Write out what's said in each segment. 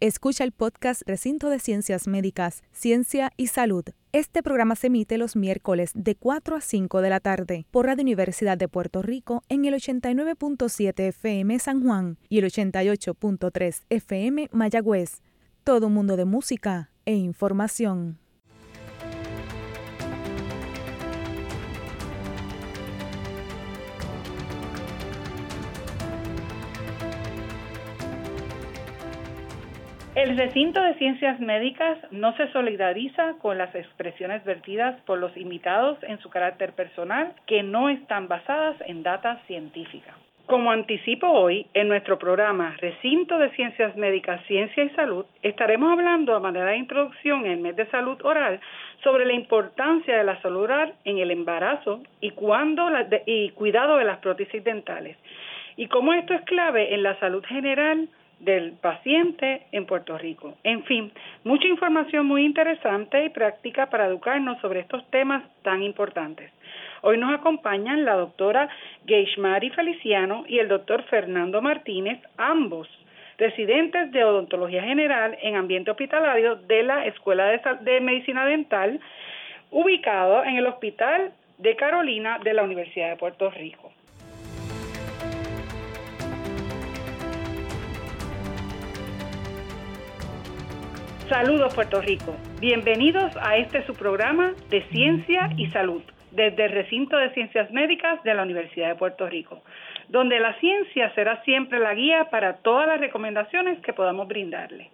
Escucha el podcast Recinto de Ciencias Médicas, Ciencia y Salud. Este programa se emite los miércoles de 4 a 5 de la tarde por Radio Universidad de Puerto Rico en el 89.7 FM San Juan y el 88.3 FM Mayagüez. Todo un mundo de música e información. El Recinto de Ciencias Médicas no se solidariza con las expresiones vertidas por los invitados en su carácter personal que no están basadas en data científica. Como anticipo hoy, en nuestro programa Recinto de Ciencias Médicas, Ciencia y Salud, estaremos hablando a manera de introducción en el mes de salud oral sobre la importancia de la salud oral en el embarazo y cuidado de las prótesis dentales y cómo esto es clave en la salud general del paciente en Puerto Rico. En fin, mucha información muy interesante y práctica para educarnos sobre estos temas tan importantes. Hoy nos acompañan la doctora Geishmari Feliciano y el doctor Fernando Martínez, ambos residentes de odontología general en ambiente hospitalario de la Escuela de Medicina Dental, ubicado en el Hospital de Carolina de la Universidad de Puerto Rico. Saludos Puerto Rico, bienvenidos a este su programa de Ciencia y Salud, desde el Recinto de Ciencias Médicas de la Universidad de Puerto Rico, donde la ciencia será siempre la guía para todas las recomendaciones que podamos brindarle.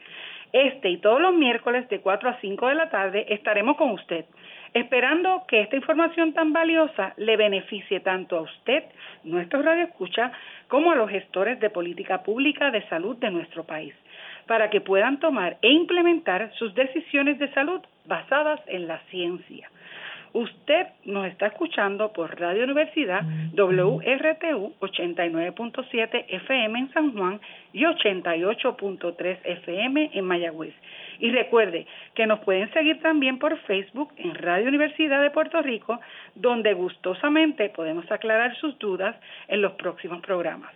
Este y todos los miércoles de 4 a 5 de la tarde estaremos con usted, esperando que esta información tan valiosa le beneficie tanto a usted, nuestro radioescucha, como a los gestores de política pública de salud de nuestro país, para que puedan tomar e implementar sus decisiones de salud basadas en la ciencia. Usted nos está escuchando por Radio Universidad, WRTU 89.7 FM en San Juan y 88.3 FM en Mayagüez. Y recuerde que nos pueden seguir también por Facebook en Radio Universidad de Puerto Rico, donde gustosamente podemos aclarar sus dudas en los próximos programas.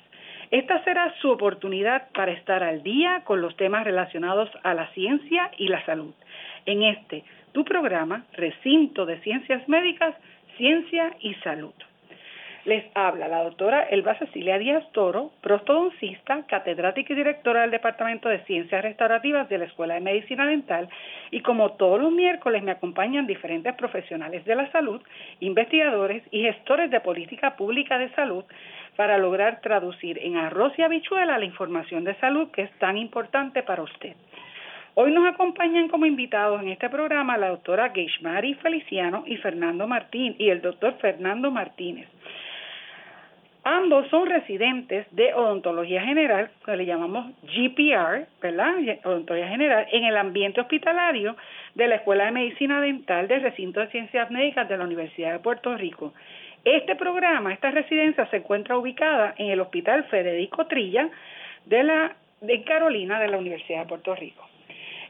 Esta será su oportunidad para estar al día con los temas relacionados a la ciencia y la salud. En este, tu programa, Recinto de Ciencias Médicas, Ciencia y Salud. Les habla la doctora Elba Cecilia Díaz Toro, prostodoncista, catedrática y directora del Departamento de Ciencias Restaurativas de la Escuela de Medicina Dental, y como todos los miércoles me acompañan diferentes profesionales de la salud, investigadores y gestores de política pública de salud, para lograr traducir en arroz y habichuela la información de salud que es tan importante para usted. Hoy nos acompañan como invitados en este programa la doctora Geishmari Feliciano y el doctor Fernando Martínez. Ambos son residentes de odontología general, que le llamamos GPR, ¿verdad? Odontología general, en el ambiente hospitalario de la Escuela de Medicina Dental del Recinto de Ciencias Médicas de la Universidad de Puerto Rico. Este programa, esta residencia, se encuentra ubicada en el Hospital Federico Trilla de Carolina de la Universidad de Puerto Rico.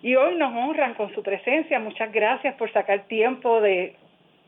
Y hoy nos honran con su presencia. Muchas gracias por sacar tiempo de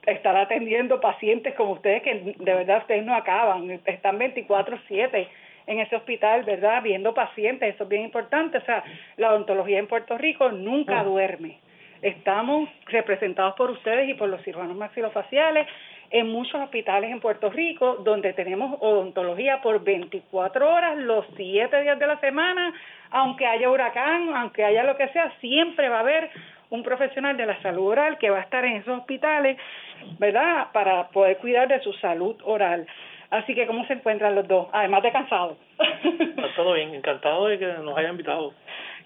estar atendiendo pacientes como ustedes, que de verdad ustedes no acaban. Están 24/7 en ese hospital, ¿verdad? Viendo pacientes, eso es bien importante. O sea, la odontología en Puerto Rico nunca duerme. Estamos representados por ustedes y por los cirujanos maxilofaciales en muchos hospitales en Puerto Rico, donde tenemos odontología por 24 horas, los 7 días de la semana, aunque haya huracán, aunque haya lo que sea, siempre va a haber un profesional de la salud oral que va a estar en esos hospitales, ¿verdad?, para poder cuidar de su salud oral. Así que, ¿cómo se encuentran los dos? Además de cansados. Todo bien, encantado de que nos hayan invitado.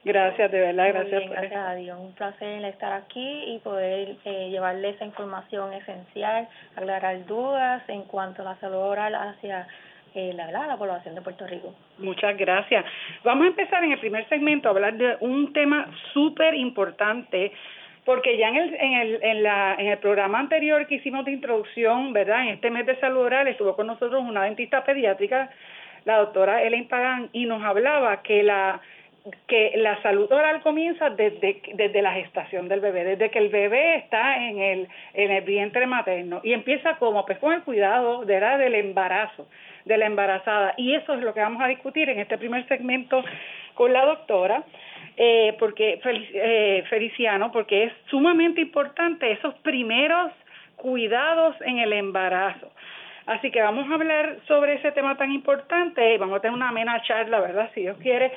Gracias, de verdad, gracias. Bien, gracias a Dios, un placer estar aquí y poder llevarle esa información esencial, aclarar dudas en cuanto a la salud oral hacia la población de Puerto Rico. Muchas gracias. Vamos a empezar en el primer segmento a hablar de un tema súper importante, porque ya en el programa anterior que hicimos de introducción, ¿verdad?, en este mes de salud oral estuvo con nosotros una dentista pediátrica, la doctora Elena Pagán, y nos hablaba que la salud oral comienza desde la gestación del bebé, desde que el bebé está en el vientre materno, y empieza con el cuidado del embarazo, de la embarazada, y eso es lo que vamos a discutir en este primer segmento con la doctora. porque Feliciano, porque es sumamente importante esos primeros cuidados en el embarazo. Así que vamos a hablar sobre ese tema tan importante y vamos a tener una amena charla, ¿verdad? Si Dios quiere,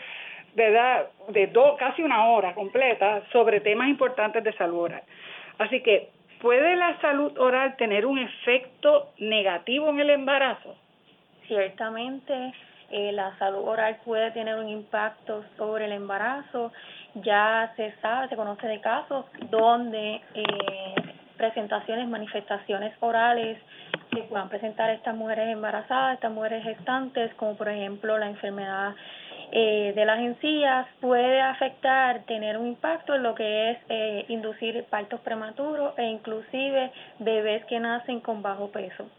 ¿verdad? De casi una hora completa sobre temas importantes de salud oral. Así que, ¿puede la salud oral tener un efecto negativo en el embarazo? Ciertamente, la salud oral puede tener un impacto sobre el embarazo. Ya se sabe, se conoce de casos donde presentaciones, manifestaciones orales que puedan presentar estas mujeres embarazadas, estas mujeres gestantes, como por ejemplo la enfermedad de las encías, puede afectar, tener un impacto en lo que es inducir partos prematuros e inclusive bebés que nacen con bajo peso.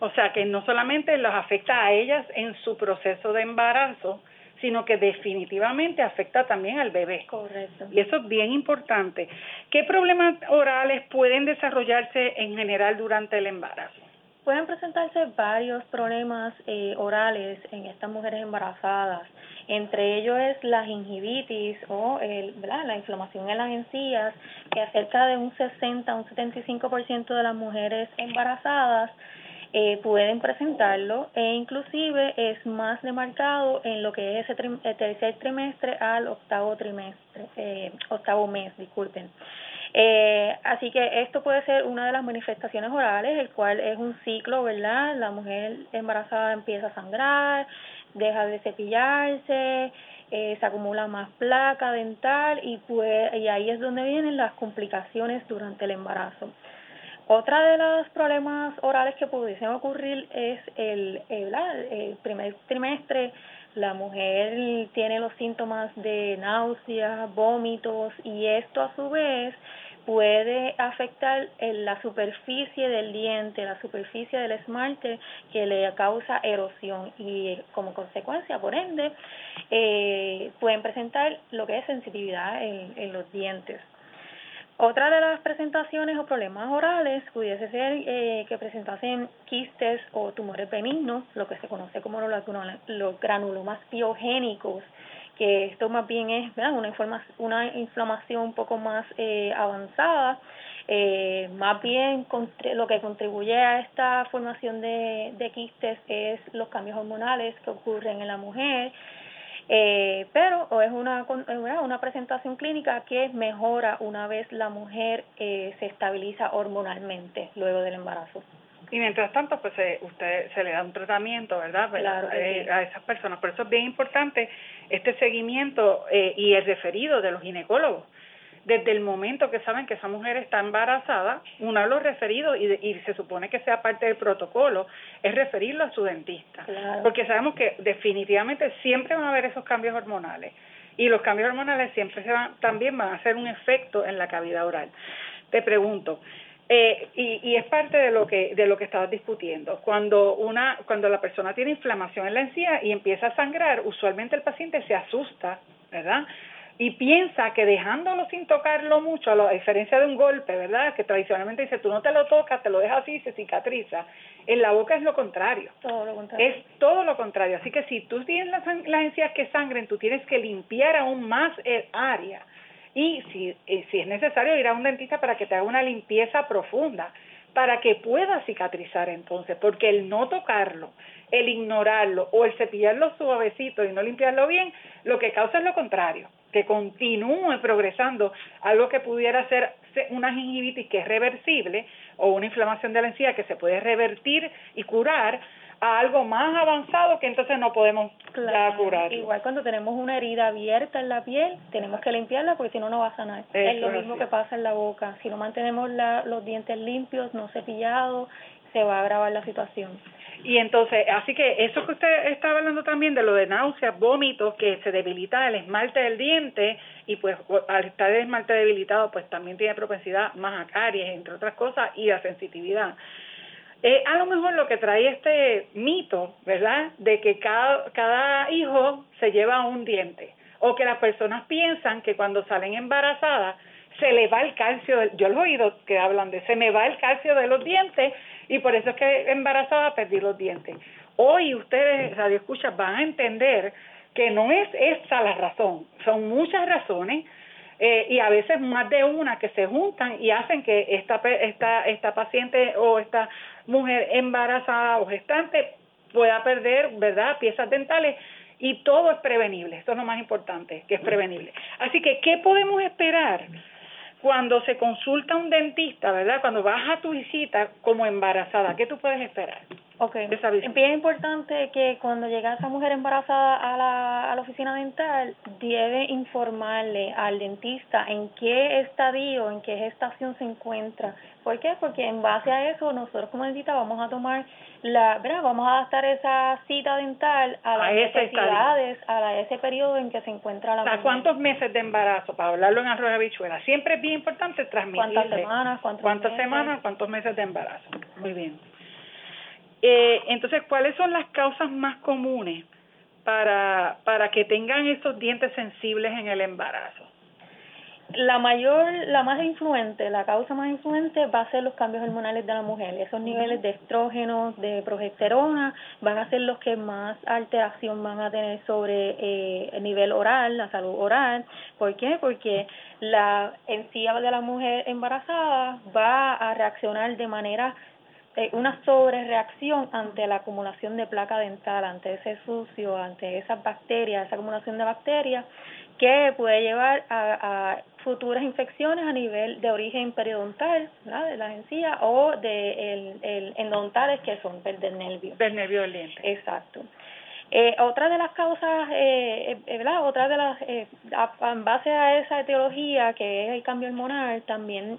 O sea que no solamente los afecta a ellas en su proceso de embarazo, sino que definitivamente afecta también al bebé. Correcto. Y eso es bien importante. ¿Qué problemas orales pueden desarrollarse en general durante el embarazo? Pueden presentarse varios problemas orales en estas mujeres embarazadas. Entre ellos es la gingivitis o la inflamación en las encías, que acerca de un 60 a un 75% de las mujeres embarazadas pueden presentarlo, e inclusive es más demarcado en lo que es el tercer trimestre al octavo mes. Así que esto puede ser una de las manifestaciones orales, el cual es un ciclo, ¿verdad? La mujer embarazada empieza a sangrar, deja de cepillarse, se acumula más placa dental y ahí es donde vienen las complicaciones durante el embarazo. Otra de los problemas orales que pudiesen ocurrir es el primer trimestre. La mujer tiene los síntomas de náuseas, vómitos, y esto a su vez puede afectar la superficie del diente, la superficie del esmalte, que le causa erosión, y como consecuencia, por ende, pueden presentar lo que es sensibilidad en los dientes. Otra de las presentaciones o problemas orales pudiese ser que presentasen quistes o tumores benignos, lo que se conoce como los granulomas piogénicos, que esto más bien es, ¿verdad?, una inflamación un poco más avanzada, más bien lo que contribuye a esta formación de quistes es los cambios hormonales que ocurren en la mujer. Pero es una presentación clínica que mejora una vez la mujer se estabiliza hormonalmente luego del embarazo. Y mientras tanto, pues usted le da un tratamiento, ¿verdad? Claro que sí. A esas personas. Por eso es bien importante este seguimiento y el referido de los ginecólogos. Desde el momento que saben que esa mujer está embarazada, uno de los referidos, y se supone que sea parte del protocolo, es referirlo a su dentista. Claro. Porque sabemos que definitivamente siempre van a haber esos cambios hormonales. Y los cambios hormonales siempre también van a hacer un efecto en la cavidad oral. Te pregunto, y es parte de lo que estabas discutiendo. Cuando la persona tiene inflamación en la encía y empieza a sangrar, usualmente el paciente se asusta, ¿verdad?, y piensa que dejándolo sin tocarlo mucho, a la diferencia de un golpe, ¿verdad?, que tradicionalmente dice, tú no te lo tocas, te lo dejas así, se cicatriza. En la boca es lo contrario. Todo lo contrario. Es todo lo contrario. Así que si tú tienes las encías que sangren, tú tienes que limpiar aún más el área. Y si es necesario, ir a un dentista para que te haga una limpieza profunda, para que pueda cicatrizar entonces, porque el no tocarlo, el ignorarlo o el cepillarlo suavecito y no limpiarlo bien, lo que causa es lo contrario, que continúe progresando algo que pudiera ser una gingivitis que es reversible o una inflamación de la encía que se puede revertir y curar a algo más avanzado que entonces no podemos curar. Igual cuando tenemos una herida abierta en la piel, tenemos que limpiarla porque si no, no va a sanar. Es lo mismo que pasa en la boca. Si no mantenemos los dientes limpios, no cepillados, se va a agravar la situación. Y entonces, así que eso que usted estaba hablando también de lo de náuseas, vómitos, que se debilita el esmalte del diente, y pues al estar el esmalte debilitado, pues también tiene propensidad más a caries, entre otras cosas, y a sensitividad. A lo mejor lo que trae este mito, ¿verdad?, de que cada hijo se lleva un diente, o que las personas piensan que cuando salen embarazadas se le va el calcio, yo lo he oído que hablan de, se me va el calcio de los dientes, y por eso es que embarazada perdí los dientes. Hoy ustedes, radioescuchas, van a entender que no es esta la razón, son muchas razones, y a veces más de una que se juntan y hacen que esta paciente o esta mujer embarazada o gestante pueda perder, ¿verdad?, piezas dentales, y todo es prevenible. Eso es lo más importante, que es prevenible. Así que, ¿qué podemos esperar cuando se consulta un dentista, ¿verdad?, cuando vas a tu visita como embarazada? ¿Qué tú puedes esperar? Okay. Bien importante que cuando llega esa mujer embarazada a la oficina dental, debe informarle al dentista en qué estadio, en qué gestación se encuentra. ¿Por qué? Porque en base a eso nosotros como dentista vamos a tomar vamos a adaptar esa cita dental a las necesidades, a ese periodo en que se encuentra la mujer. ¿A cuántos meses de embarazo? Para hablarlo en arroz de habichuela. Siempre es bien importante transmitirle. ¿Cuántas semanas? ¿Cuántos meses de embarazo? Muy bien. Entonces, ¿cuáles son las causas más comunes para que tengan estos dientes sensibles en el embarazo? La causa más influente va a ser los cambios hormonales de la mujer. Esos niveles de estrógenos, de progesterona, van a ser los que más alteración van a tener sobre el nivel oral, la salud oral. ¿Por qué? Porque la encía de la mujer embarazada va a reaccionar de manera una sobrereacción ante la acumulación de placa dental, ante ese sucio, ante esas bacterias, esa acumulación de bacterias que puede llevar a futuras infecciones a nivel de origen periodontal, ¿verdad?, de las encías o de el endontales, que son del nervio. Del nervio del diente. Exacto. Otra de las causas, ¿verdad?, otra de las, en base a esa etiología que es el cambio hormonal, también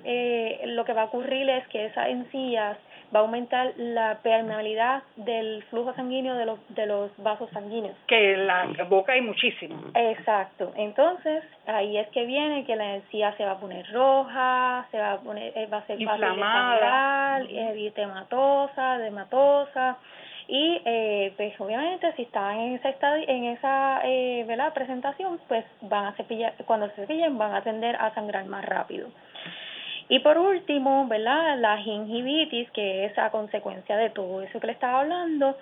lo que va a ocurrir es que esas encías va a aumentar la permeabilidad del flujo sanguíneo de los vasos sanguíneos. Que en la boca hay muchísimo. Exacto. Entonces, ahí es que viene que la encía se va a poner roja, va a ser inflamada, fácil de sangrar, dematosa, y pues obviamente si están en esa ¿verdad?, presentación, pues cuando se cepillen van a tender a sangrar más rápido. Y por último, ¿verdad?, la gingivitis, que es a consecuencia de todo eso que le estaba hablando,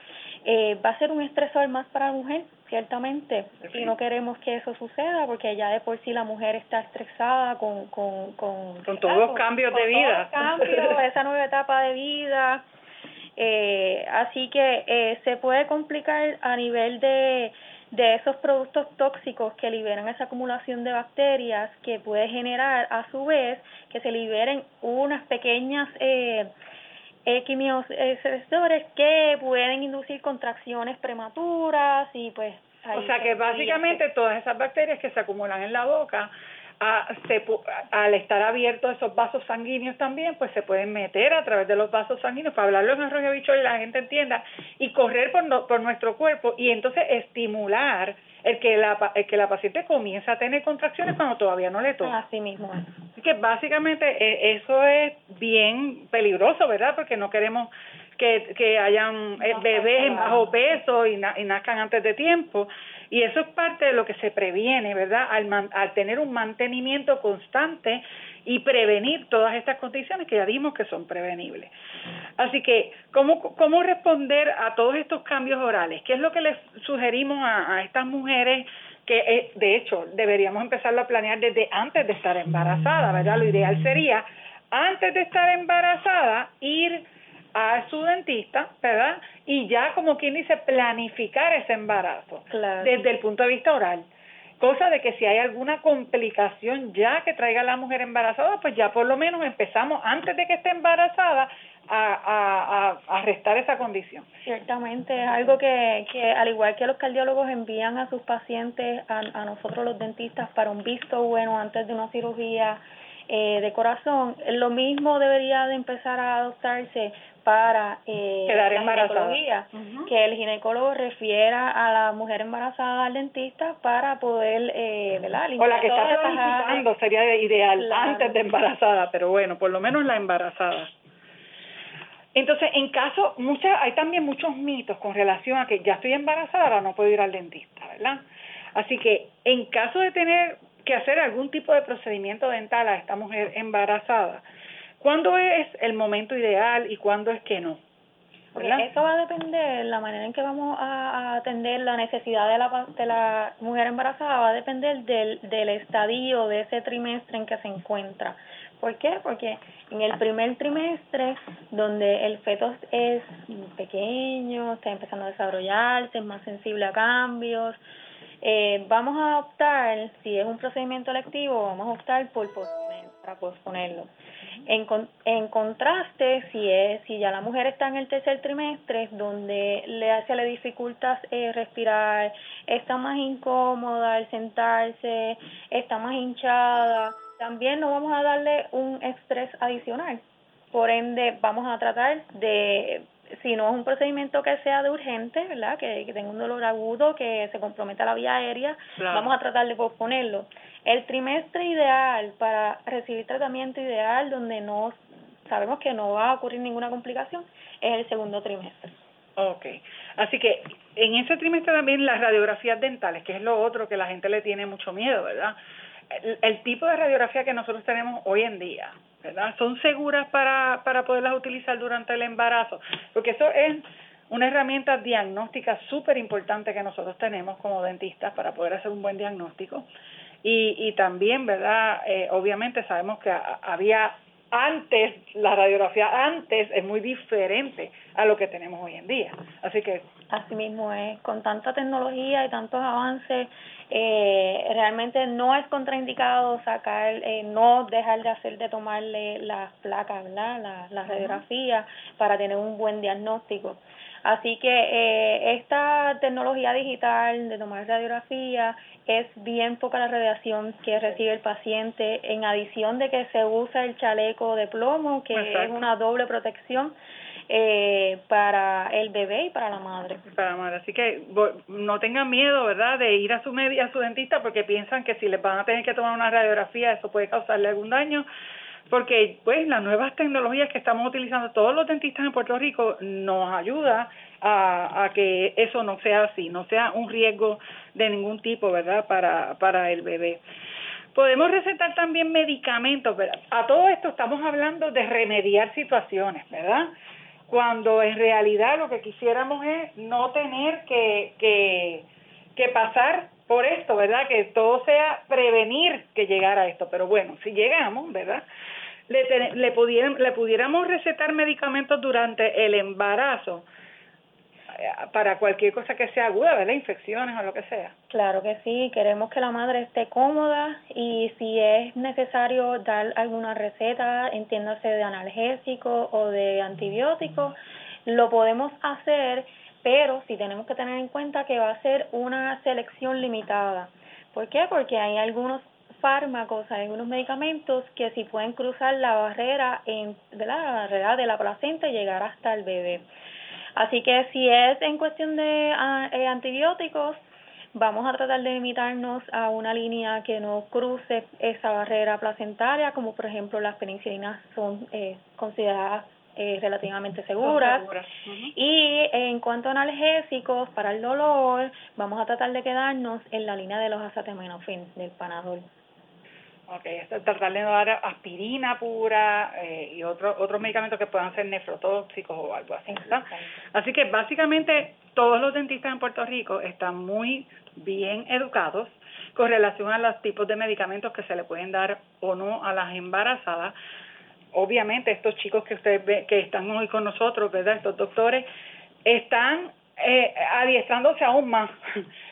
va a ser un estresor más para la mujer, ciertamente. Sí. Y no queremos que eso suceda, porque ya de por sí la mujer está estresada con todos los cambios de vida. Esa nueva etapa de vida. Así que se puede complicar a nivel de esos productos tóxicos que liberan esa acumulación de bacterias, que puede generar a su vez que se liberen unas pequeñas quimiosensores que pueden inducir contracciones prematuras y pues... O sea que básicamente todas esas bacterias que se acumulan en la boca, al estar abiertos esos vasos sanguíneos también, pues se pueden meter a través de los vasos sanguíneos, para hablarlo en arroz y habichuelas, la gente entienda, y correr por nuestro cuerpo, y entonces estimular el que la paciente comienza a tener contracciones cuando todavía no le toca. Así mismo. Así que básicamente eso es bien peligroso, ¿verdad? Porque no queremos que hayan bebés bajo peso y nazcan antes de tiempo. Y eso es parte de lo que se previene, ¿verdad?, al tener un mantenimiento constante y prevenir todas estas condiciones que ya vimos que son prevenibles. Así que, ¿cómo responder a todos estos cambios orales? ¿Qué es lo que les sugerimos a estas mujeres? Que, de hecho, deberíamos empezarlo a planear desde antes de estar embarazada, ¿verdad? Lo ideal sería, antes de estar embarazada, ir a su dentista, ¿verdad?, y ya, como quien dice, planificar ese embarazo, claro, desde el punto de vista oral. Cosa de que si hay alguna complicación ya que traiga la mujer embarazada, pues ya por lo menos empezamos, antes de que esté embarazada, a restar esa condición. Ciertamente, es algo que al igual que los cardiólogos envían a sus pacientes, a nosotros los dentistas, para un visto bueno antes de una cirugía de corazón, lo mismo debería de empezar a adoptarse para la ginecología, uh-huh, que el ginecólogo refiera a la mujer embarazada al dentista para poder, ¿verdad?, limpiar. O la que está planificando sería ideal, claro, antes de embarazada, pero bueno, por lo menos la embarazada. Entonces, hay también muchos mitos con relación a que ya estoy embarazada, ahora no puedo ir al dentista, ¿verdad? Así que, en caso de tener que hacer algún tipo de procedimiento dental a esta mujer embarazada, ¿cuándo es el momento ideal y cuándo es que no? Eso va a depender, la manera en que vamos a atender la necesidad de la mujer embarazada va a depender del estadio de ese trimestre en que se encuentra. ¿Por qué? Porque en el primer trimestre, donde el feto es pequeño, está empezando a desarrollarse, es más sensible a cambios, vamos a optar, si es un procedimiento electivo, vamos a optar para posponerlo. En contraste, si ya la mujer está en el tercer trimestre, donde se le dificulta respirar, está más incómoda al sentarse, está más hinchada, también no vamos a darle un estrés adicional. Por ende, vamos a tratar de, si no es un procedimiento que sea de urgente, ¿verdad?, que tenga un dolor agudo, que se comprometa la vía aérea, claro, vamos a tratar de posponerlo. El trimestre ideal para recibir tratamiento ideal, donde no sabemos que no va a ocurrir ninguna complicación, es el segundo trimestre. Okay, así que en ese trimestre también las radiografías dentales, que es lo otro que la gente le tiene mucho miedo, ¿verdad? El tipo de radiografía que nosotros tenemos hoy en día, ¿verdad?, ¿son seguras para poderlas utilizar durante el embarazo? Porque eso es una herramienta diagnóstica súper importante que nosotros tenemos como dentistas para poder hacer un buen diagnóstico. Y también, ¿verdad?, obviamente sabemos que había antes, la radiografía antes es muy diferente a lo que tenemos hoy en día. Así que... Así mismo es, con tanta tecnología y tantos avances, realmente no es contraindicado sacar, no dejar de tomarle las placas, ¿verdad?, la radiografía, uh-huh, para tener un buen diagnóstico. Así que esta tecnología digital de tomar radiografía, es bien poca la radiación que recibe el paciente, en adición de que se usa el chaleco de plomo, que exacto, es una doble protección para el bebé y para la madre. Para la madre, así que no tengan miedo, ¿verdad?, de ir a su dentista, porque piensan que si les van a tener que tomar una radiografía, eso puede causarle algún daño. Porque pues las nuevas tecnologías que estamos utilizando todos los dentistas en Puerto Rico nos ayuda a que eso no sea así, no sea un riesgo de ningún tipo, ¿verdad?, para el bebé. Podemos recetar también medicamentos, ¿verdad? A todo esto estamos hablando de remediar situaciones, ¿verdad?, cuando en realidad lo que quisiéramos es no tener que pasar por esto, ¿verdad?, que todo sea prevenir que llegara a esto. Pero bueno, si llegamos, ¿verdad?, le pudiéramos recetar medicamentos durante el embarazo para cualquier cosa que sea aguda, ¿verdad?, infecciones o lo que sea. Claro que sí, queremos que la madre esté cómoda, y si es necesario dar alguna receta, entiéndase de analgésico o de antibiótico, lo podemos hacer, pero sí tenemos que tener en cuenta que va a ser una selección limitada. ¿Por qué? Porque hay algunos fármacos, hay algunos medicamentos que sí pueden cruzar la barrera de la placenta y llegar hasta el bebé. Así que si es en cuestión de antibióticos, vamos a tratar de limitarnos a una línea que no cruce esa barrera placentaria, como por ejemplo las penicilinas son consideradas relativamente seguras. Uh-huh. Y en cuanto a analgésicos para el dolor, vamos a tratar de quedarnos en la línea de los acetaminofén, del Panadol. Okay, tratar de no dar aspirina pura y otros medicamentos que puedan ser nefrotóxicos o algo así, ¿verdad? Así que básicamente todos los dentistas en Puerto Rico están muy bien educados con relación a los tipos de medicamentos que se le pueden dar o no a las embarazadas. Obviamente estos chicos que ustedes ven, que están hoy con nosotros, ¿verdad?, estos doctores, están adiestrándose aún más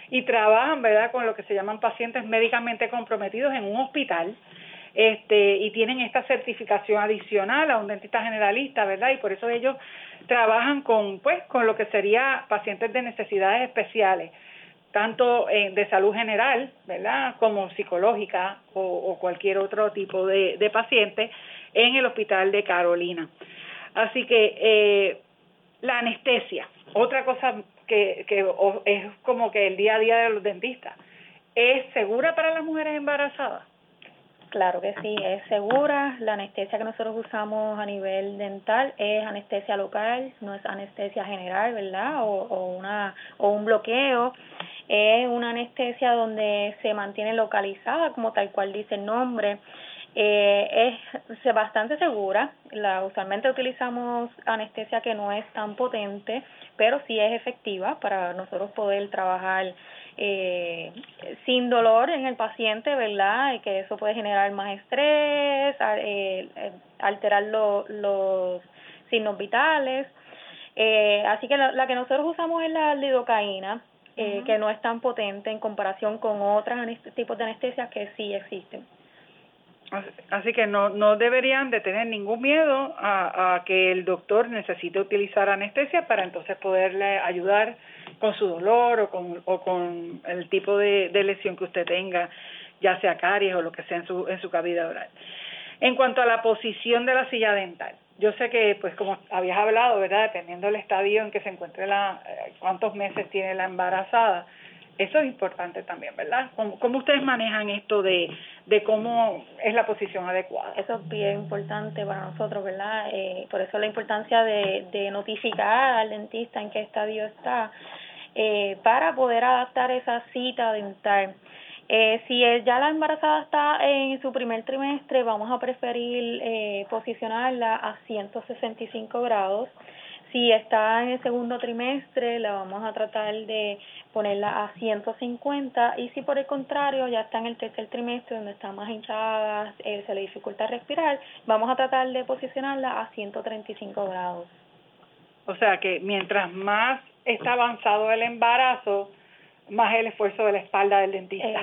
y trabajan, ¿verdad?, con lo que se llaman pacientes médicamente comprometidos en un hospital, y tienen esta certificación adicional a un dentista generalista, ¿verdad?, y por eso ellos trabajan con lo que sería pacientes de necesidades especiales, tanto de salud general, ¿verdad?, como psicológica o cualquier otro tipo de paciente en el Hospital de Carolina. Así que la anestesia, otra cosa que es como que el día a día de los dentistas, ¿es segura para las mujeres embarazadas? Claro que sí, es segura. La anestesia que nosotros usamos a nivel dental es anestesia local, no es anestesia general, ¿verdad?, o un bloqueo. Es una anestesia donde se mantiene localizada, como tal cual dice el nombre. Es bastante segura. Usualmente utilizamos anestesia que no es tan potente, pero sí es efectiva para nosotros poder trabajar sin dolor en el paciente, ¿verdad? Y que eso puede generar más estrés, alterar los signos vitales. Así que la que nosotros usamos es la lidocaína, que no es tan potente en comparación con otros tipos de anestesias que sí existen. Así que no deberían de tener ningún miedo a que el doctor necesite utilizar anestesia para entonces poderle ayudar con su dolor o con el tipo de lesión que usted tenga, ya sea caries o lo que sea en su cavidad oral. En cuanto a la posición de la silla dental, yo sé que, pues como habías hablado, ¿verdad?, dependiendo del estadio en que se encuentre cuántos meses tiene la embarazada, eso es importante también, ¿verdad? ¿Cómo ustedes manejan esto de cómo es la posición adecuada? Eso es bien importante para nosotros, ¿verdad? Por eso la importancia de notificar al dentista en qué estadio está, para poder adaptar esa cita dental. Si ya la embarazada está en su primer trimestre, vamos a preferir posicionarla a 165 grados. Si está en el segundo trimestre, la vamos a tratar de ponerla a 150, y si por el contrario ya está en el tercer trimestre, donde está más hinchada, se le dificulta respirar, vamos a tratar de posicionarla a 135 grados. O sea que mientras más está avanzado el embarazo, más el esfuerzo de la espalda del dentista.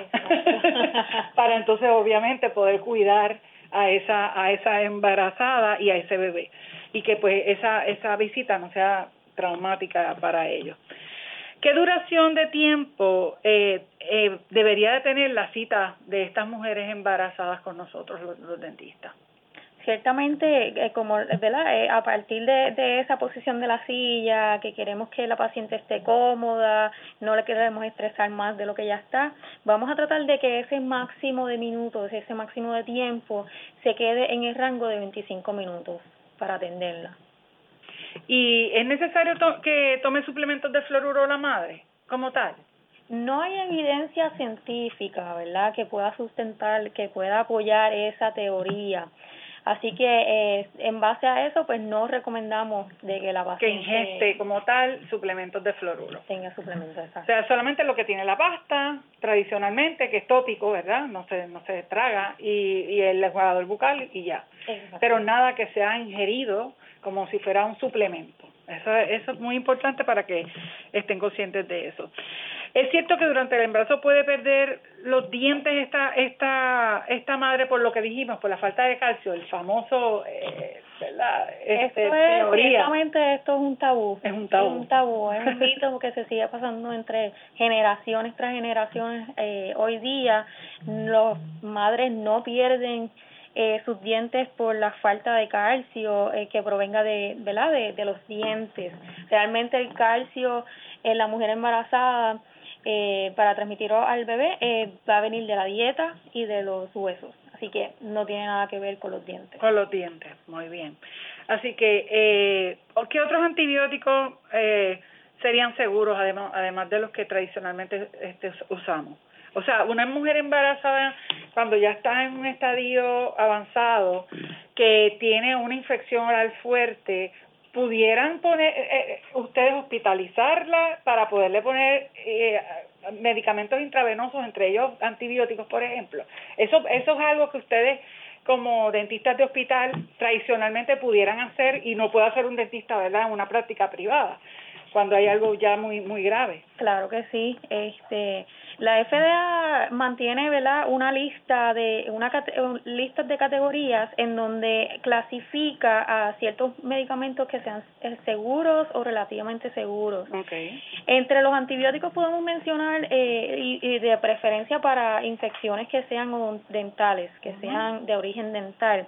Para entonces obviamente poder cuidar a esa embarazada y a ese bebé, y que pues esa visita no sea traumática para ellos. ¿Qué duración de tiempo debería de tener la cita de estas mujeres embarazadas con nosotros, los dentistas? Ciertamente, a partir de esa posición de la silla, que queremos que la paciente esté cómoda, no le queremos estresar más de lo que ya está, vamos a tratar de que ese máximo de minutos, ese máximo de tiempo, se quede en el rango de 25 minutos para atenderla. ¿Y es necesario que tome suplementos de fluoruro la madre como tal? No hay evidencia científica, ¿verdad?, que pueda sustentar, que pueda apoyar esa teoría. Así que en base a eso, pues no recomendamos de que la paciente... Que ingeste como tal suplementos de fluoruro. Tenga suplementos, exacto. O sea, solamente lo que tiene la pasta, tradicionalmente, que es tópico, ¿verdad? No se traga, y el enjuagador bucal y ya. Exacto. Pero nada que sea ingerido como si fuera un suplemento. Eso es muy importante para que estén conscientes de eso. Es cierto que durante el embarazo puede perder los dientes esta madre, por lo que dijimos, por la falta de calcio, el famoso, ¿verdad? Ciertamente esto es un tabú. Es un mito que se sigue pasando entre generaciones tras generaciones. Hoy día, las madres no pierden sus dientes por la falta de calcio que provenga de, ¿verdad?, de los dientes. Realmente el calcio en la mujer embarazada, para transmitirlo al bebé, va a venir de la dieta y de los huesos. Así que no tiene nada que ver con los dientes. Con los dientes, muy bien. Así que, ¿qué otros antibióticos serían seguros, además de los que tradicionalmente usamos? O sea, una mujer embarazada, cuando ya está en un estadio avanzado, que tiene una infección oral fuerte, ¿pudieran poner ustedes hospitalizarla para poderle poner medicamentos intravenosos, entre ellos antibióticos, por ejemplo? Eso es algo que ustedes, como dentistas de hospital, tradicionalmente pudieran hacer, y no puede hacer un dentista, ¿verdad?, en una práctica privada, cuando hay algo ya muy muy grave. Claro que sí. La FDA mantiene, ¿verdad?, una lista de categorías en donde clasifica a ciertos medicamentos que sean seguros o relativamente seguros. Okay. Entre los antibióticos podemos mencionar y de preferencia para infecciones que sean dentales, que sean de origen dental.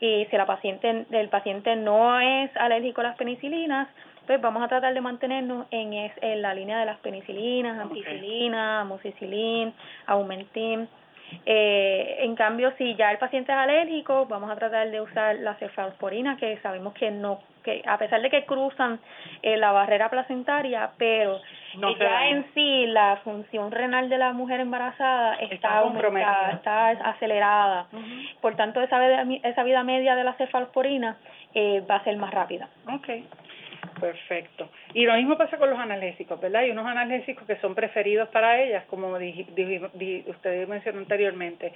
Y si el paciente no es alérgico a las penicilinas, pues vamos a tratar de mantenernos en la línea de las penicilinas, ampicilina, amoxicilina, augmentin. En cambio, si ya el paciente es alérgico, vamos a tratar de usar la cefalosporina, que sabemos que no, que a pesar de que cruzan la barrera placentaria, pero no ya en sí la función renal de la mujer embarazada está aumentada, está acelerada. Uh-huh. Por tanto, esa vida media de la cefalosporina va a ser más rápida. Okay. Perfecto. Y lo mismo pasa con los analgésicos, ¿verdad? Hay unos analgésicos que son preferidos para ellas, como usted mencionó anteriormente.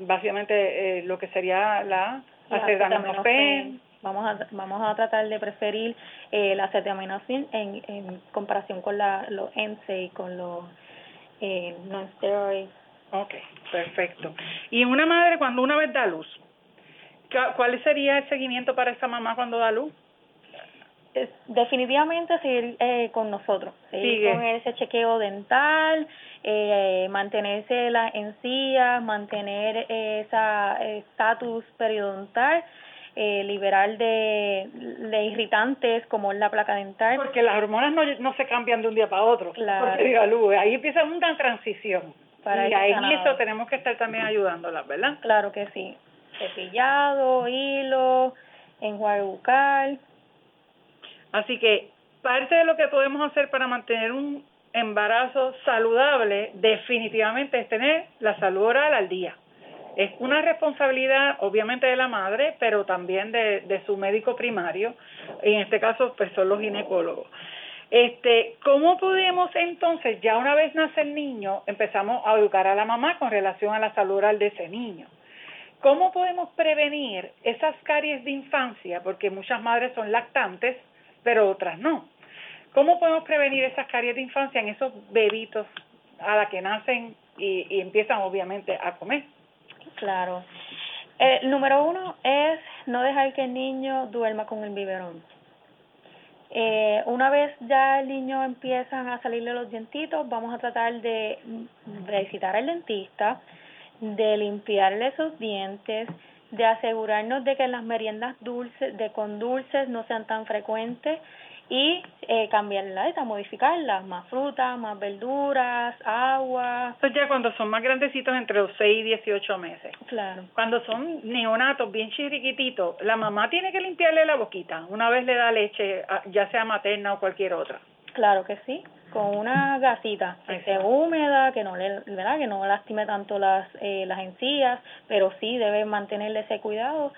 Básicamente lo que sería la acetaminofén. Vamos a tratar de preferir la acetaminofén en comparación con los NSAID y con los non-steroids. Okay, perfecto. Y una madre cuando una vez da luz, ¿cuál sería el seguimiento para esa mamá cuando da luz? Definitivamente seguir con nosotros, seguir con ese chequeo dental, mantenerse las encías, mantener esa estatus periodontal, liberar de irritantes como es la placa dental. Porque las hormonas no se cambian de un día para otro, claro. Porque diga luz, ahí empieza una transición para y ahí eso tenemos que estar también ayudándolas, ¿verdad? Claro que sí, cepillado, hilo, enjuague bucal. Así que parte de lo que podemos hacer para mantener un embarazo saludable definitivamente es tener la salud oral al día. Es una responsabilidad obviamente de la madre, pero también de su médico primario, y en este caso pues son los ginecólogos. ¿Cómo podemos entonces, ya una vez nace el niño, empezamos a educar a la mamá con relación a la salud oral de ese niño? ¿Cómo podemos prevenir esas caries de infancia? Porque muchas madres son lactantes, pero otras no. ¿Cómo podemos prevenir esas caries de infancia en esos bebitos a la que nacen y empiezan obviamente a comer? Claro. Número uno es no dejar que el niño duerma con el biberón. Una vez ya el niño empiezan a salirle los dientitos, vamos a tratar de visitar al dentista, de limpiarle sus dientes, de asegurarnos de que las meriendas dulces, con dulces no sean tan frecuentes y cambiar la dieta, modificarlas, más frutas, más verduras, agua. Eso ya cuando son más grandecitos, entre los 6 y 18 meses. Claro. Cuando son neonatos, bien chiquititos, la mamá tiene que limpiarle la boquita una vez le da leche, ya sea materna o cualquier otra. Claro que sí, con una gasita que esté húmeda, que no le, ¿verdad? Que no lastime tanto las encías, pero sí debe mantenerle ese cuidado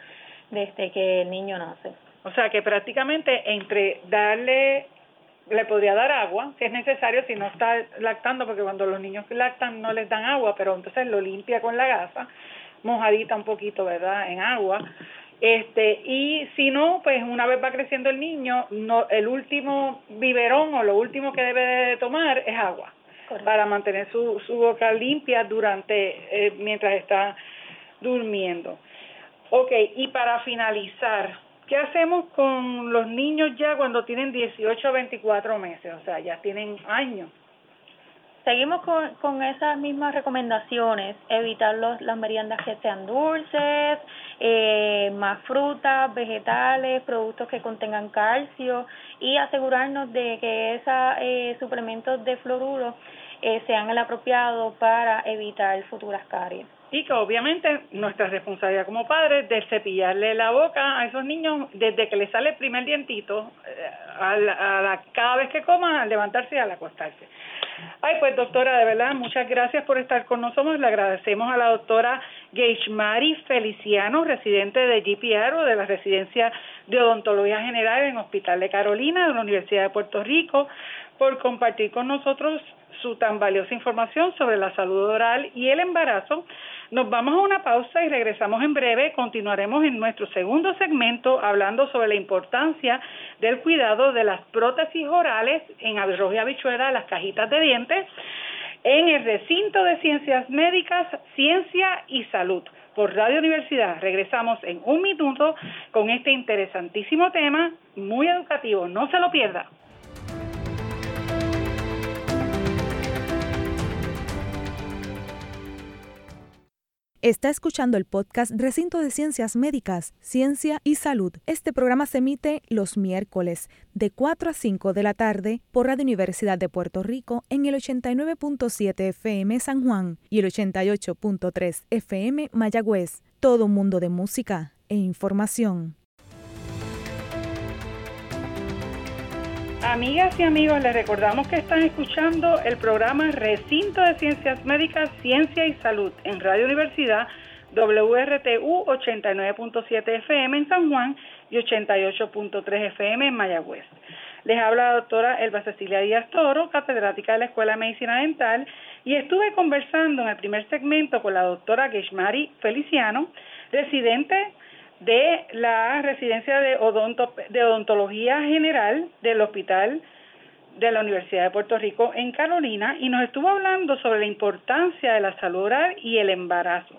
desde que el niño nace. O sea que prácticamente entre le podría dar agua, si es necesario, si no está lactando, porque cuando los niños lactan no les dan agua, pero entonces lo limpia con la gasa, mojadita un poquito, ¿verdad?, en agua. Y si no, pues una vez va creciendo el niño, no, el último biberón o lo último que debe de tomar es agua. Correcto. Para mantener su boca limpia mientras está durmiendo. Okay, y para finalizar, ¿qué hacemos con los niños ya cuando tienen 18 a 24 meses? O sea, ya tienen años. Seguimos con esas mismas recomendaciones, evitar las meriendas que sean dulces, más frutas, vegetales, productos que contengan calcio y asegurarnos de que esos suplementos de fluoruro sean el apropiado para evitar futuras caries. Y que obviamente nuestra responsabilidad como padres de cepillarle la boca a esos niños desde que les sale el primer dientito, cada vez que coman, al levantarse y al acostarse. Ay, pues doctora, de verdad, muchas gracias por estar con nosotros. Le agradecemos a la doctora Geishmari Feliciano, residente de GPR o de la Residencia de Odontología General en Hospital de Carolina, de la Universidad de Puerto Rico, por compartir con nosotros su tan valiosa información sobre la salud oral y el embarazo. Nos vamos a una pausa y regresamos en breve. Continuaremos en nuestro segundo segmento hablando sobre la importancia del cuidado de las prótesis orales en arroz y habichuela, las cajitas de dientes, en el Recinto de Ciencias Médicas, Ciencia y Salud, por Radio Universidad. Regresamos en un minuto con este interesantísimo tema, muy educativo. No se lo pierda. Está escuchando el podcast Recinto de Ciencias Médicas, Ciencia y Salud. Este programa se emite los miércoles de 4 a 5 de la tarde por Radio Universidad de Puerto Rico en el 89.7 FM San Juan y el 88.3 FM Mayagüez. Todo un mundo de música e información. Amigas y amigos, les recordamos que están escuchando el programa Recinto de Ciencias Médicas, Ciencia y Salud en Radio Universidad, WRTU 89.7 FM en San Juan y 88.3 FM en Mayagüez. Les habla la doctora Elba Cecilia Díaz Toro, catedrática de la Escuela de Medicina Dental, y estuve conversando en el primer segmento con la doctora Geishmari Feliciano, residente de la residencia de odontología general del Hospital de la Universidad de Puerto Rico en Carolina, y nos estuvo hablando sobre la importancia de la salud oral y el embarazo.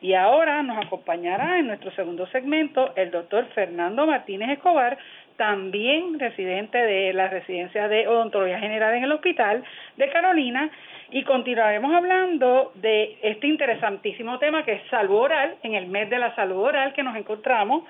Y ahora nos acompañará en nuestro segundo segmento el doctor Fernando Martínez Escobar, también residente de la residencia de odontología general en el Hospital de Carolina, y continuaremos hablando de este interesantísimo tema que es salud oral, en el mes de la salud oral que nos encontramos,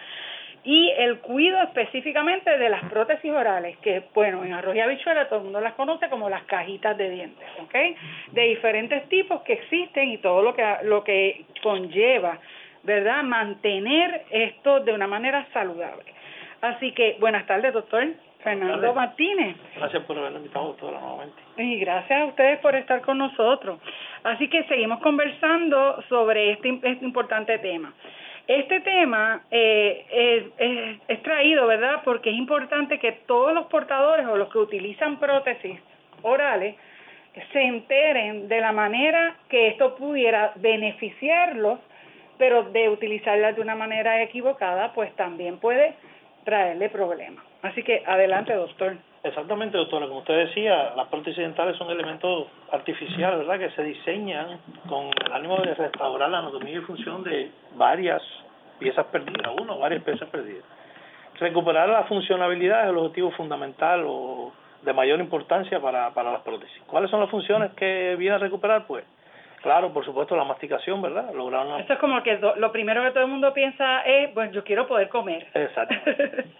y el cuidado específicamente de las prótesis orales, que bueno, en Arroz y Habichuela todo el mundo las conoce como las cajitas de dientes, ¿okay? De diferentes tipos que existen y todo lo que conlleva, ¿verdad?, mantener esto de una manera saludable. Así que, buenas tardes, doctor Fernando Martínez. Gracias por habernos invitado a ustedes nuevamente. Y gracias a ustedes por estar con nosotros. Así que seguimos conversando sobre este importante tema. Este tema es traído, ¿verdad?, porque es importante que todos los portadores o los que utilizan prótesis orales se enteren de la manera que esto pudiera beneficiarlos, pero de utilizarlas de una manera equivocada, pues también puede traerle problemas. Así que adelante, doctor. Exactamente, doctora. Como usted decía, las prótesis dentales son elementos artificiales, ¿verdad?, que se diseñan con el ánimo de restaurar la anatomía y función de varias piezas perdidas, Recuperar la funcionalidad es el objetivo fundamental o de mayor importancia para las prótesis. ¿Cuáles son las funciones que viene a recuperar? Pues claro, por supuesto, la masticación, ¿verdad? Lograr una... Esto es como que lo primero que todo el mundo piensa es, bueno, yo quiero poder comer. Exacto.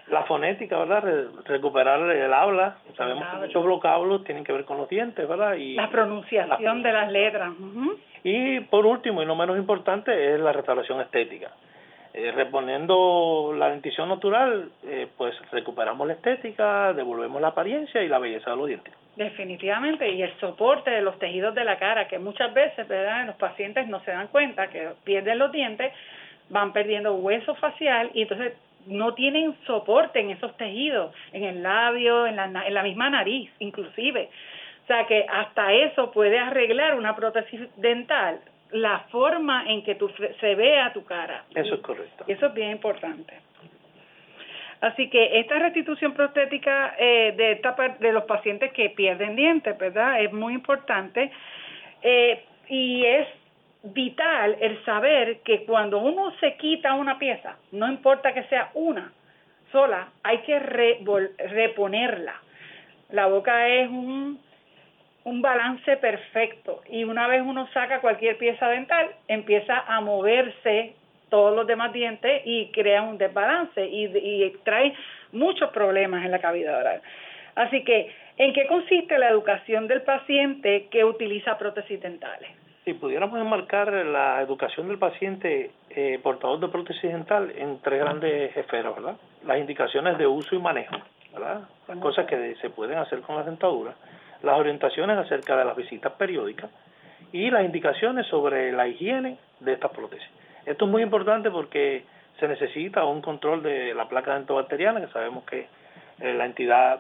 La fonética, ¿verdad? Recuperar el habla. Sabemos que muchos vocablos tienen que ver con los dientes, ¿verdad? Y la pronunciación de las letras. Uh-huh. Y por último, y no menos importante, es la restauración estética. Reponiendo la dentición natural, pues recuperamos la estética, devolvemos la apariencia y la belleza de los dientes. Definitivamente, y el soporte de los tejidos de la cara, que muchas veces, ¿verdad?, los pacientes no se dan cuenta que pierden los dientes, van perdiendo hueso facial y entonces no tienen soporte en esos tejidos, en el labio, en la misma nariz, inclusive. O sea que hasta eso puede arreglar una prótesis dental, la forma en que se vea tu cara. Eso es correcto. Eso es bien importante. Así que esta restitución prostética de los pacientes que pierden dientes, ¿verdad?, es muy importante, y es vital el saber que cuando uno se quita una pieza, no importa que sea una sola, hay que reponerla. La boca es un balance perfecto, y una vez uno saca cualquier pieza dental, empieza a moverse todos los demás dientes y crea un desbalance y trae muchos problemas en la cavidad oral. Así que, ¿en qué consiste la educación del paciente que utiliza prótesis dentales? Si pudiéramos enmarcar la educación del paciente portador de prótesis dental en tres grandes esferas, ¿verdad? Las indicaciones de uso y manejo, ¿verdad?, las cosas que se pueden hacer con la dentadura, las orientaciones acerca de las visitas periódicas y las indicaciones sobre la higiene de estas prótesis. Esto es muy importante porque se necesita un control de la placa dentobacteriana, que sabemos que es la entidad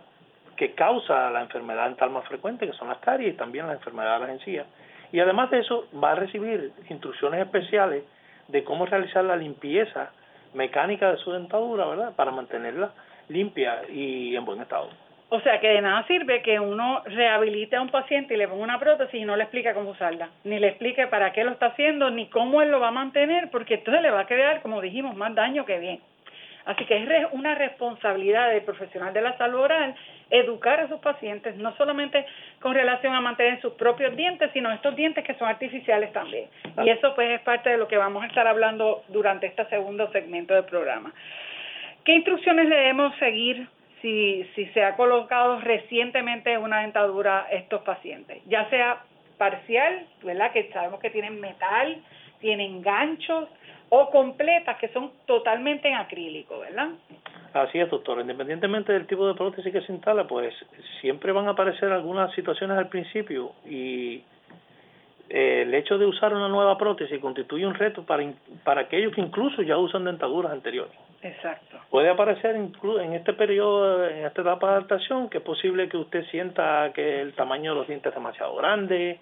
que causa la enfermedad dental más frecuente, que son las caries, y también las enfermedades de las encías. Y además de eso, va a recibir instrucciones especiales de cómo realizar la limpieza mecánica de su dentadura, ¿verdad?, para mantenerla limpia y en buen estado. O sea, que de nada sirve que uno rehabilite a un paciente y le ponga una prótesis y no le explica cómo usarla, ni le explique para qué lo está haciendo, ni cómo él lo va a mantener, porque entonces le va a crear, como dijimos, más daño que bien. Así que es una responsabilidad del profesional de la salud oral educar a sus pacientes, no solamente con relación a mantener sus propios dientes, sino estos dientes que son artificiales también. Y eso pues es parte de lo que vamos a estar hablando durante este segundo segmento del programa. ¿Qué instrucciones debemos seguir si se ha colocado recientemente una dentadura a estos pacientes? Ya sea parcial, ¿verdad?, que sabemos que tienen metal, tienen ganchos, o completas, que son totalmente en acrílico, ¿verdad? Así es, doctor. Independientemente del tipo de prótesis que se instala, pues siempre van a aparecer algunas situaciones al principio y el hecho de usar una nueva prótesis constituye un reto para aquellos que incluso ya usan dentaduras anteriores. Exacto. Puede aparecer en este periodo, en esta etapa de adaptación, que es posible que usted sienta que el tamaño de los dientes es demasiado grande,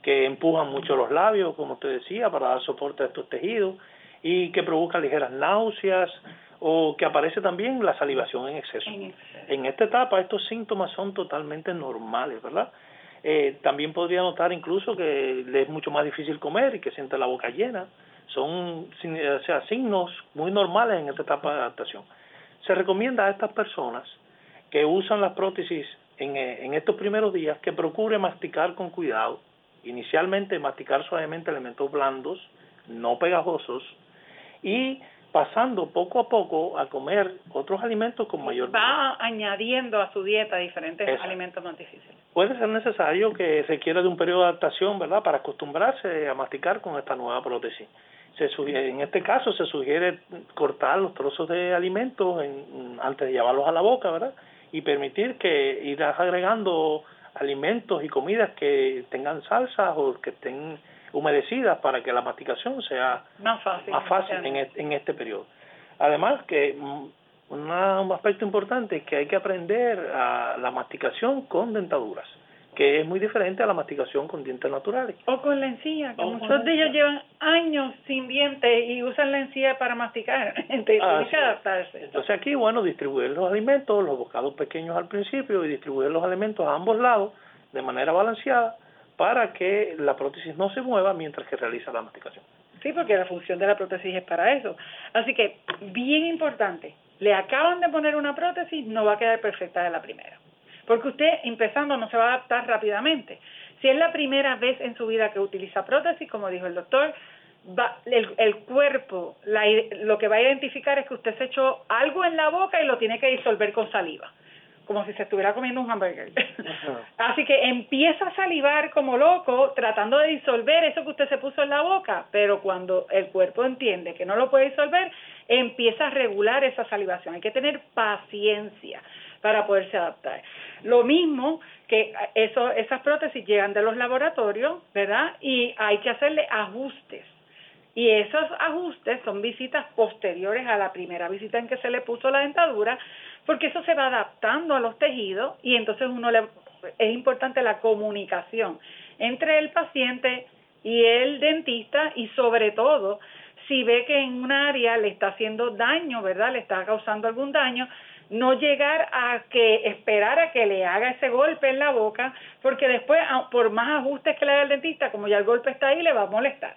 que empujan mucho los labios, como usted decía, para dar soporte a estos tejidos, y que provoca ligeras náuseas, o que aparece también la salivación en exceso. En esta etapa estos síntomas son totalmente normales, ¿verdad? También podría notar incluso que le es mucho más difícil comer y que siente la boca llena. Son signos muy normales en esta etapa de adaptación. Se recomienda a estas personas que usan las prótesis en estos primeros días que procure masticar con cuidado. Inicialmente masticar suavemente elementos blandos, no pegajosos, y pasando poco a poco a comer otros alimentos con mayor va añadiendo a su dieta diferentes alimentos más difíciles. Puede ser necesario que requiera de un periodo de adaptación, ¿verdad?, para acostumbrarse a masticar con esta nueva prótesis. En este caso se sugiere cortar los trozos de alimentos antes de llevarlos a la boca, ¿verdad?, y permitir que irás agregando alimentos y comidas que tengan salsas o que estén humedecidas para que la masticación sea más fácil en este periodo. Además, que un aspecto importante es que hay que aprender a la masticación con dentaduras, que es muy diferente a la masticación con dientes naturales. O con la encía, que muchos de ellos llevan años sin dientes y usan la encía para masticar. Entonces, tienen que adaptarse. Entonces aquí, bueno, distribuir los alimentos, los bocados pequeños al principio y distribuir los alimentos a ambos lados de manera balanceada para que la prótesis no se mueva mientras que realiza la masticación. Sí, porque la función de la prótesis es para eso. Así que, bien importante, le acaban de poner una prótesis, no va a quedar perfecta de la primera. Porque usted, empezando, no se va a adaptar rápidamente. Si es la primera vez en su vida que utiliza prótesis, como dijo el doctor, el cuerpo lo que va a identificar es que usted se echó algo en la boca y lo tiene que disolver con saliva, como si se estuviera comiendo un hamburger. Uh-huh. Así que empieza a salivar como loco, tratando de disolver eso que usted se puso en la boca, pero cuando el cuerpo entiende que no lo puede disolver, empieza a regular esa salivación. Hay que tener paciencia para poderse adaptar. Lo mismo que esas prótesis llegan de los laboratorios, ¿verdad? Y hay que hacerle ajustes. Y esos ajustes son visitas posteriores a la primera visita en que se le puso la dentadura, porque eso se va adaptando a los tejidos y entonces es importante la comunicación entre el paciente y el dentista y sobre todo si ve que en un área le está haciendo daño, ¿verdad? Le está causando algún daño, no llegar a esperar a que le haga ese golpe en la boca, porque después, por más ajustes que le haga el dentista, como ya el golpe está ahí, le va a molestar.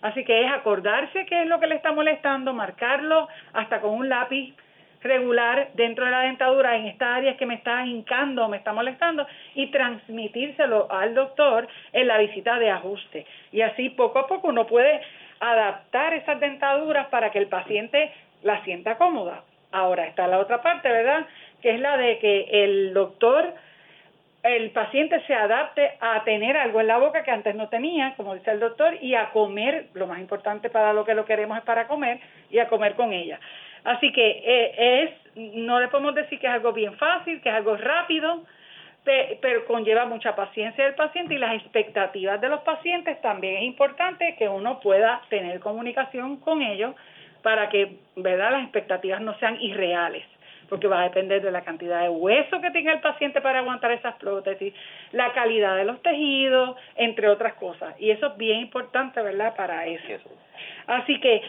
Así que es acordarse qué es lo que le está molestando, marcarlo hasta con un lápiz regular dentro de la dentadura, en esta área que me está hincando o me está molestando, y transmitírselo al doctor en la visita de ajuste. Y así poco a poco uno puede adaptar esas dentaduras para que el paciente la sienta cómoda. Ahora está la otra parte, ¿verdad?, que es la de que el paciente se adapte a tener algo en la boca que antes no tenía, como dice el doctor, y a comer, lo más importante para lo que lo queremos es para comer, y a comer con ella. Así que no le podemos decir que es algo bien fácil, que es algo rápido, pero conlleva mucha paciencia del paciente y las expectativas de los pacientes. También es importante que uno pueda tener comunicación con ellos para que, ¿verdad?, las expectativas no sean irreales, porque va a depender de la cantidad de hueso que tenga el paciente para aguantar esas prótesis, la calidad de los tejidos, entre otras cosas. Y eso es bien importante, ¿verdad?, para eso. Así que,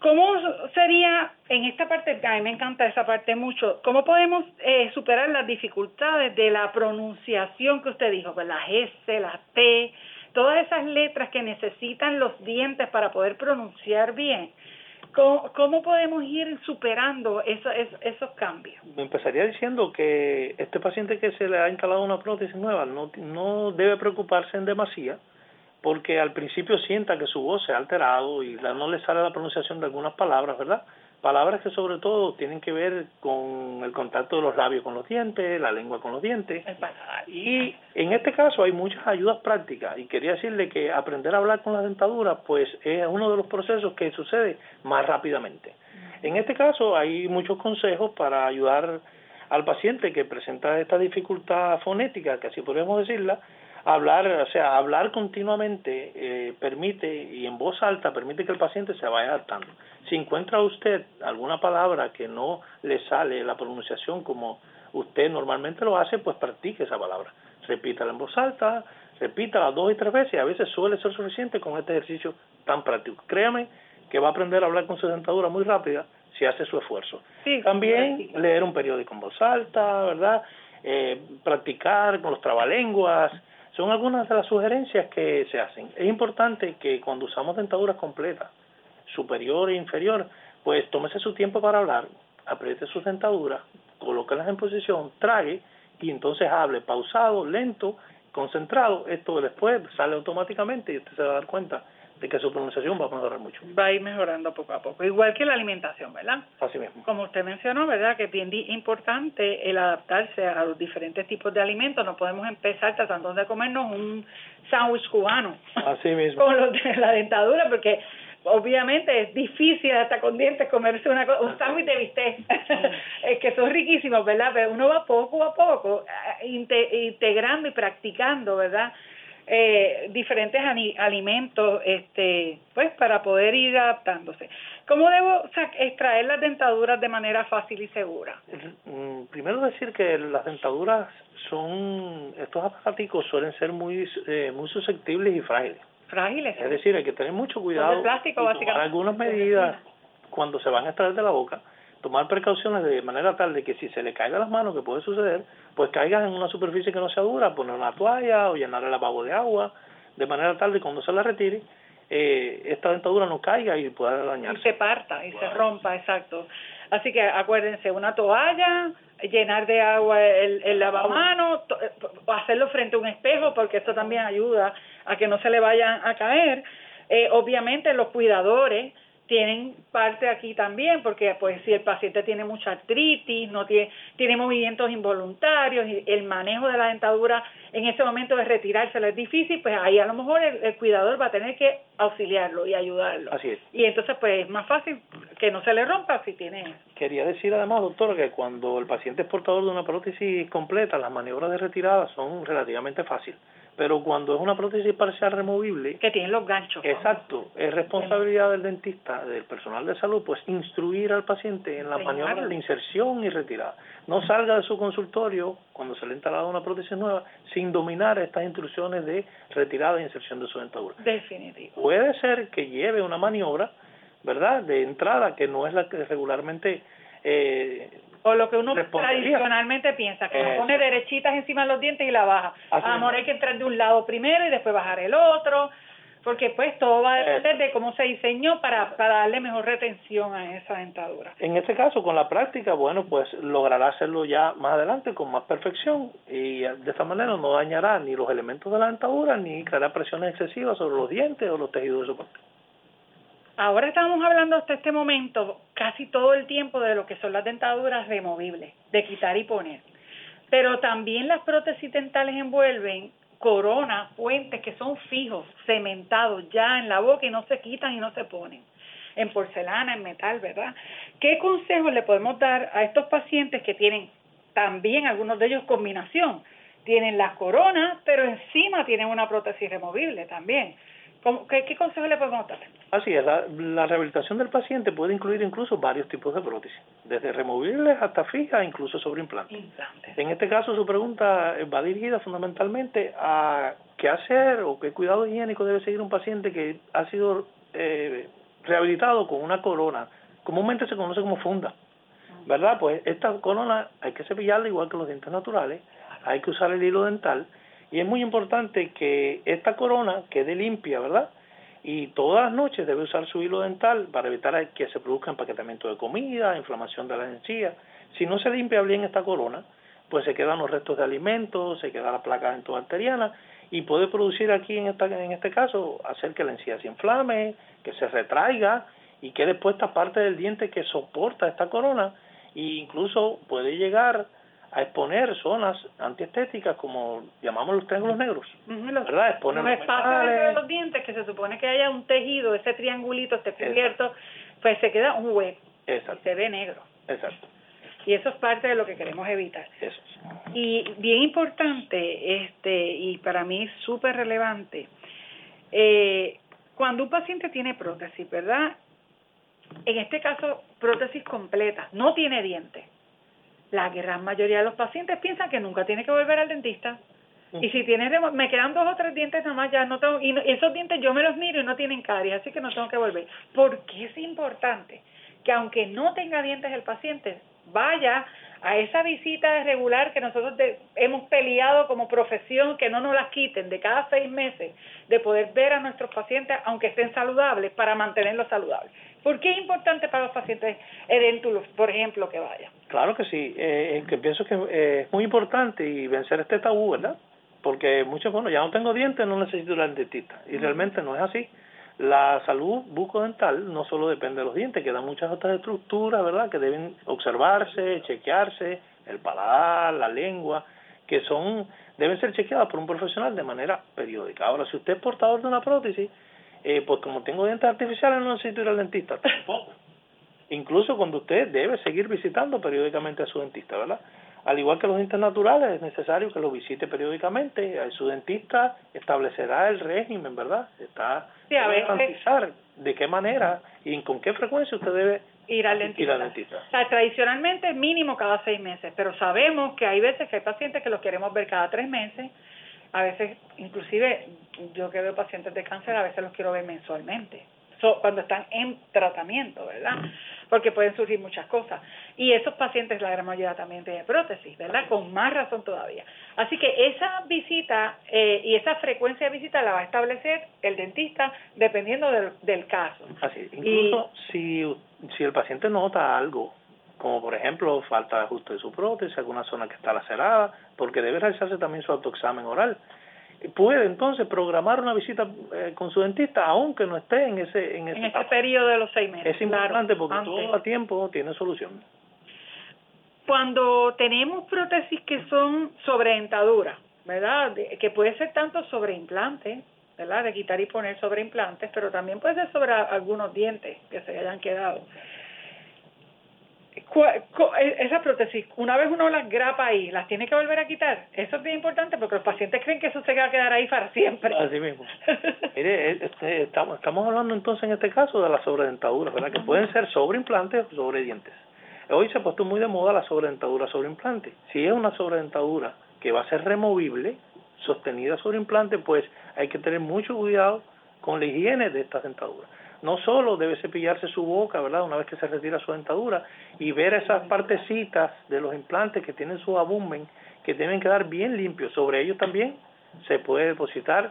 ¿cómo sería en esta parte? A mí me encanta esa parte mucho. ¿Cómo podemos superar las dificultades de la pronunciación que usted dijo? Pues las S, las T, todas esas letras que necesitan los dientes para poder pronunciar bien. ¿Cómo podemos ir superando esos cambios? Me empezaría diciendo que este paciente que se le ha instalado una prótesis nueva no debe preocuparse en demasía, porque al principio sienta que su voz se ha alterado y no le sale la pronunciación de algunas palabras, ¿verdad? Palabras que sobre todo tienen que ver con el contacto de los labios con los dientes, la lengua con los dientes. Y en este caso hay muchas ayudas prácticas. Y quería decirle que aprender a hablar con la dentadura pues es uno de los procesos que sucede más rápidamente. En este caso hay muchos consejos para ayudar al paciente que presenta esta dificultad fonética, que así podemos decirla. Hablar continuamente permite, y en voz alta, permite que el paciente se vaya adaptando. Si encuentra usted alguna palabra que no le sale la pronunciación como usted normalmente lo hace, pues practique esa palabra. Repítala en voz alta, repítala 2 y 3 veces. A veces suele ser suficiente con este ejercicio tan práctico. Créame que va a aprender a hablar con su dentadura muy rápida si hace su esfuerzo. Sí, también leer un periódico en voz alta, ¿verdad? Practicar con los trabalenguas. Son algunas de las sugerencias que se hacen. Es importante que cuando usamos dentaduras completas, superior e inferior, pues tómese su tiempo para hablar, apriete sus dentaduras, colócalas en posición, trague y entonces hable pausado, lento, concentrado. Esto después sale automáticamente y usted se va a dar cuenta de que su pronunciación va a mejorar mucho. Va a ir mejorando poco a poco. Igual que la alimentación, ¿verdad? Así mismo. Como usted mencionó, ¿verdad? Que es bien importante el adaptarse a los diferentes tipos de alimentos. No podemos empezar tratando de comernos un sándwich cubano. Así mismo. Con los de la dentadura, porque obviamente es difícil hasta con dientes comerse un sándwich de bistec. Es que son riquísimos, ¿verdad? Pero uno va poco a poco integrando y practicando, ¿verdad? Diferentes alimentos pues para poder ir adaptándose. ¿Cómo debo extraer las dentaduras de manera fácil y segura? Primero decir que las dentaduras estos aparatos suelen ser muy susceptibles y frágiles. Frágiles. Es decir, hay que tener mucho cuidado. Son de plástico, básicamente. Tomar algunas medidas cuando se van a extraer de la boca. Tomar precauciones de manera tal de que si se le caiga las manos, que puede suceder, pues caigan en una superficie que no sea dura, poner una toalla o llenar el lavabo de agua, de manera tal de que cuando se la retire, esta dentadura no caiga y pueda dañarse. Y se parta y se rompa, exacto. Así que acuérdense, una toalla, llenar de agua el lavamanos, hacerlo frente a un espejo, porque esto también ayuda a que no se le vayan a caer. Obviamente los cuidadores tienen parte aquí también, porque pues si el paciente tiene mucha artritis, tiene movimientos involuntarios, y el manejo de la dentadura en ese momento de retirársela es difícil, pues ahí a lo mejor el cuidador va a tener que auxiliarlo y ayudarlo. Así es. Y entonces pues es más fácil que no se le rompa si tiene. Quería decir además, doctor, que cuando el paciente es portador de una prótesis completa, las maniobras de retirada son relativamente fáciles. Pero cuando es una prótesis parcial removible, que tienen los ganchos. Exacto. Es responsabilidad del dentista, del personal de salud, pues instruir al paciente en las maniobras de inserción y retirada. No salga de su consultorio cuando se le ha instalado una prótesis nueva sin dominar estas instrucciones de retirada e inserción de su dentadura. Definitivo. Puede ser que lleve una maniobra, ¿verdad?, de entrada que no es la que regularmente... o lo que uno tradicionalmente piensa, que uno pone derechitas encima de los dientes y la baja. Amor, hay que entrar de un lado primero y después bajar el otro, porque pues todo va a depender de cómo se diseñó para darle mejor retención a esa dentadura. En este caso, con la práctica, bueno, pues logrará hacerlo ya más adelante con más perfección y de esta manera no dañará ni los elementos de la dentadura ni creará presiones excesivas sobre los dientes o los tejidos de su cuerpo. Ahora estamos hablando hasta este momento casi todo el tiempo de lo que son las dentaduras removibles, de quitar y poner. Pero también las prótesis dentales envuelven coronas, puentes que son fijos, cementados ya en la boca y no se quitan y no se ponen. En porcelana, en metal, ¿verdad? ¿Qué consejos le podemos dar a estos pacientes que tienen también, algunos de ellos, combinación? Tienen las coronas, pero encima tienen una prótesis removible también. ¿Qué consejo le podemos dar? Así es, la rehabilitación del paciente puede incluir incluso varios tipos de prótesis, desde removibles hasta fijas, incluso sobre implantes. En este caso, su pregunta va dirigida fundamentalmente a qué hacer o qué cuidado higiénico debe seguir un paciente que ha sido rehabilitado con una corona. Comúnmente se conoce como funda, ¿verdad? Pues esta corona hay que cepillarla igual que los dientes naturales, hay que usar el hilo dental. Y es muy importante que esta corona quede limpia, ¿verdad? Y todas las noches debe usar su hilo dental para evitar que se produzca empaquetamiento de comida, inflamación de las encías. Si no se limpia bien esta corona, pues se quedan los restos de alimentos, se queda la placa dental arteriana y puede producir aquí, en este caso, hacer que la encía se inflame, que se retraiga y quede puesta parte del diente que soporta esta corona, e incluso puede llegar a exponer zonas antiestéticas, como llamamos los triángulos negros, ¿verdad? Exponer los espacios entre los dientes, que se supone que haya un tejido, ese triangulito esté cubierto, pues se queda un hueco. Exacto. Y se ve negro. Exacto. Y eso es parte de lo que queremos evitar. Eso. Y bien importante, y para mí súper relevante, cuando un paciente tiene prótesis, ¿verdad? En este caso, prótesis completa, no tiene dientes. La gran mayoría de los pacientes piensan que nunca tiene que volver al dentista. Y si tiene, me quedan 2 o 3 dientes nada más, ya no tengo, y esos dientes yo me los miro y no tienen caries, así que no tengo que volver. ¿Por qué es importante que aunque no tenga dientes el paciente vaya a esa visita regular que nosotros hemos peleado como profesión, que no nos las quiten, de cada 6 meses, de poder ver a nuestros pacientes, aunque estén saludables, para mantenerlos saludables? ¿Por qué es importante para los pacientes edéntulos, por ejemplo, que vayan? Claro que sí, que pienso que es muy importante y vencer este tabú, ¿verdad? Porque muchos, bueno, ya no tengo dientes, no necesito ir al dentista, y realmente no es así. La salud bucodental no solo depende de los dientes, quedan muchas otras estructuras, ¿verdad?, que deben observarse, chequearse, el paladar, la lengua, que deben ser chequeadas por un profesional de manera periódica. Ahora, si usted es portador de una prótesis, pues como tengo dientes artificiales no necesito ir al dentista, tampoco. Incluso cuando usted debe seguir visitando periódicamente a su dentista, ¿verdad? Al igual que los dientes naturales, es necesario que los visite periódicamente. Su dentista establecerá el régimen, ¿verdad? Debe garantizar de qué manera y con qué frecuencia usted debe ir al dentista. O sea, tradicionalmente es mínimo cada 6 meses, pero sabemos que hay veces que hay pacientes que los queremos ver cada 3 meses. A veces, inclusive, yo que veo pacientes de cáncer, a veces los quiero ver mensualmente. Cuando están en tratamiento, ¿verdad? Porque pueden surgir muchas cosas. Y esos pacientes, la gran mayoría también tienen prótesis, ¿verdad? Con más razón todavía. Así que esa visita y esa frecuencia de visita la va a establecer el dentista dependiendo del caso. Así, incluso si el paciente nota algo, como por ejemplo falta de ajuste de su prótesis, alguna zona que está lacerada, porque debe realizarse también su autoexamen oral, puede entonces programar una visita con su dentista, aunque no esté en ese periodo de los 6 meses. Es importante, claro, porque todo a tiempo tiene solución. Cuando tenemos prótesis que son sobre dentadura, ¿verdad? Que puede ser tanto sobre implantes, ¿verdad? De quitar y poner sobre implantes, pero también puede ser sobre algunos dientes que se hayan quedado. Esas prótesis, una vez uno las grapa ahí, ¿las tiene que volver a quitar? Eso es bien importante porque los pacientes creen que eso se va a quedar ahí para siempre. Así mismo. Mire, estamos hablando entonces en este caso de las sobredentaduras, ¿verdad? Que pueden ser sobre implantes o sobre dientes. Hoy se ha puesto muy de moda la sobredentadura sobre implantes. Si es una sobredentadura que va a ser removible, sostenida sobre implante, pues hay que tener mucho cuidado con la higiene de estas dentaduras. No solo debe cepillarse su boca, ¿verdad?, una vez que se retira su dentadura, y ver esas partecitas de los implantes que tienen su abutmen, que deben quedar bien limpios. Sobre ellos también se puede depositar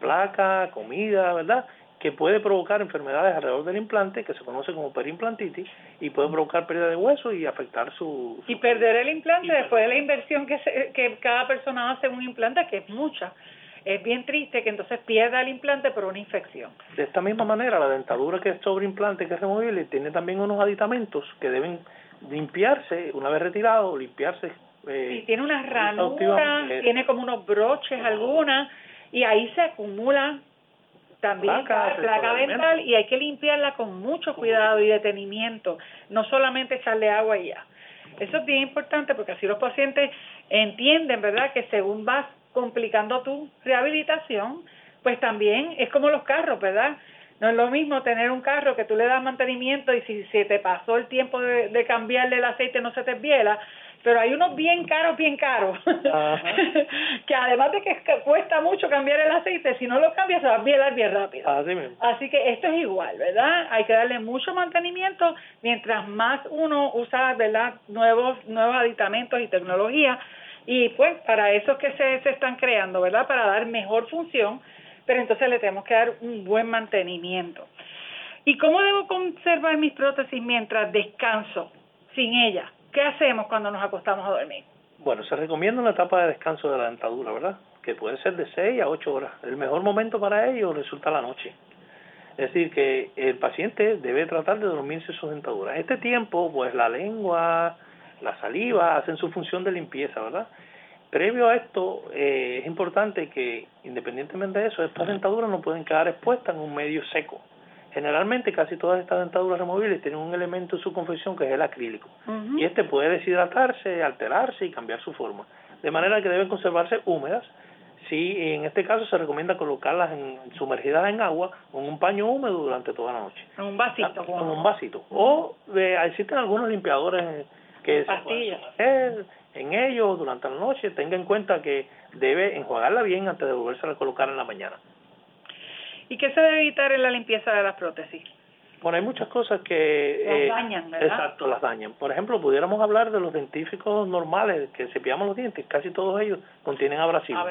placa, comida, ¿verdad?, que puede provocar enfermedades alrededor del implante, que se conoce como perimplantitis, y puede provocar pérdida de hueso y afectar su... Y perder el implante después de la inversión que cada persona hace en un implante, que es mucha. Es bien triste que entonces pierda el implante por una infección. De esta misma manera, la dentadura que es sobre implante, que es removible, tiene también unos aditamentos que deben limpiarse una vez retirado, limpiarse. Y tiene unas ranuras, tiene como unos broches algunas, y ahí se acumula también placa dental, y hay que limpiarla con mucho cuidado y detenimiento, no solamente echarle agua y ya. Eso es bien importante porque así los pacientes entienden, ¿verdad?, que según vas complicando tu rehabilitación, pues también es como los carros, ¿verdad? No es lo mismo tener un carro que tú le das mantenimiento y si se te pasó el tiempo de cambiarle el aceite no se te viela, pero hay unos bien caros, que además de que cuesta mucho cambiar el aceite, si no lo cambias se va a bielar bien rápido. Así mismo. Así que esto es igual, ¿verdad? Hay que darle mucho mantenimiento, mientras más uno usa, ¿verdad?, nuevos aditamentos y tecnología. Y pues para esos que se están creando, ¿verdad?, para dar mejor función, pero entonces le tenemos que dar un buen mantenimiento. ¿Y cómo debo conservar mis prótesis mientras descanso sin ellas? ¿Qué hacemos cuando nos acostamos a dormir? Bueno, se recomienda una etapa de descanso de la dentadura, ¿verdad? Que puede ser de 6 a 8 horas. El mejor momento para ello resulta la noche. Es decir, que el paciente debe tratar de dormirse sus dentaduras. En este tiempo, pues la lengua, la saliva hacen su función de limpieza, ¿verdad? Previo a esto, es importante que, independientemente de eso, estas dentaduras no pueden quedar expuestas en un medio seco. Generalmente, casi todas estas dentaduras removibles tienen un elemento en su confección que es el acrílico. Uh-huh. Y este puede deshidratarse, alterarse y cambiar su forma. De manera que deben conservarse húmedas. Sí, en este caso se recomienda colocarlas sumergidas en agua con un paño húmedo durante toda la noche. En un vasito. Con un vasito. O existen algunos limpiadores que se pueden hacer en ellos durante la noche. Tenga en cuenta que debe enjuagarla bien antes de volverse a colocar en la mañana. ¿Y qué se debe evitar en la limpieza de las prótesis? Bueno, hay muchas cosas que... Las dañan, ¿verdad? Exacto, las dañan. Por ejemplo, pudiéramos hablar de los dentífricos normales, que cepillamos los dientes, casi todos ellos contienen abrasivos.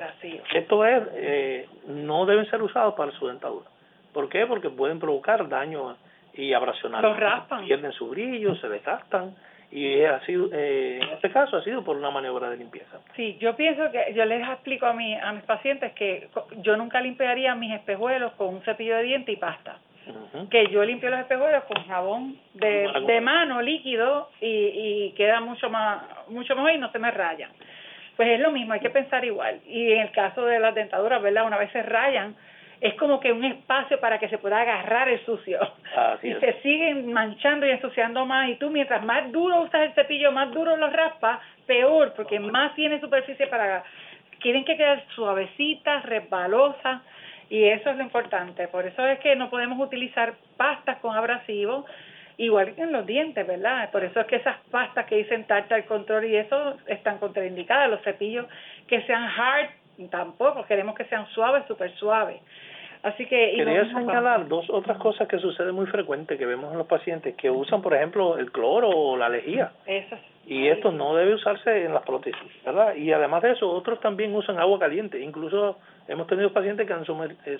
Esto es, no deben ser usados para su dentadura. ¿Por qué? Porque pueden provocar daño y abrasionar. Los raspan. Pierden su brillo, se desgastan. Y ha sido, en este caso ha sido por una maniobra de limpieza. Sí, yo pienso que, yo les explico a mis pacientes que yo nunca limpiaría mis espejuelos con un cepillo de dientes y pasta. Uh-huh. Que yo limpio los espejuelos con jabón de mano líquido y queda mucho mejor y no se me rayan. Pues es lo mismo, hay que pensar igual. Y en el caso de las dentaduras, ¿verdad? Una vez se rayan, es como que un espacio para que se pueda agarrar el sucio. Así y es. Se siguen manchando y ensuciando más. Y tú, mientras más duro usas el cepillo, más duro lo raspas, peor, porque más tiene superficie para... Quieren que queden suavecitas, resbalosas. Y eso es lo importante. Por eso es que no podemos utilizar pastas con abrasivos, igual que en los dientes, ¿verdad? Por eso es que esas pastas que dicen Tartar Control y eso están contraindicadas. Los cepillos que sean hard, tampoco. Queremos que sean suaves, súper suaves. Así que... Quería señalar dos otras cosas que suceden muy frecuente que vemos en los pacientes que usan, por ejemplo, el cloro o la lejía. Y esto no debe usarse en las prótesis, ¿verdad? Y además de eso, otros también usan agua caliente. Incluso hemos tenido pacientes que han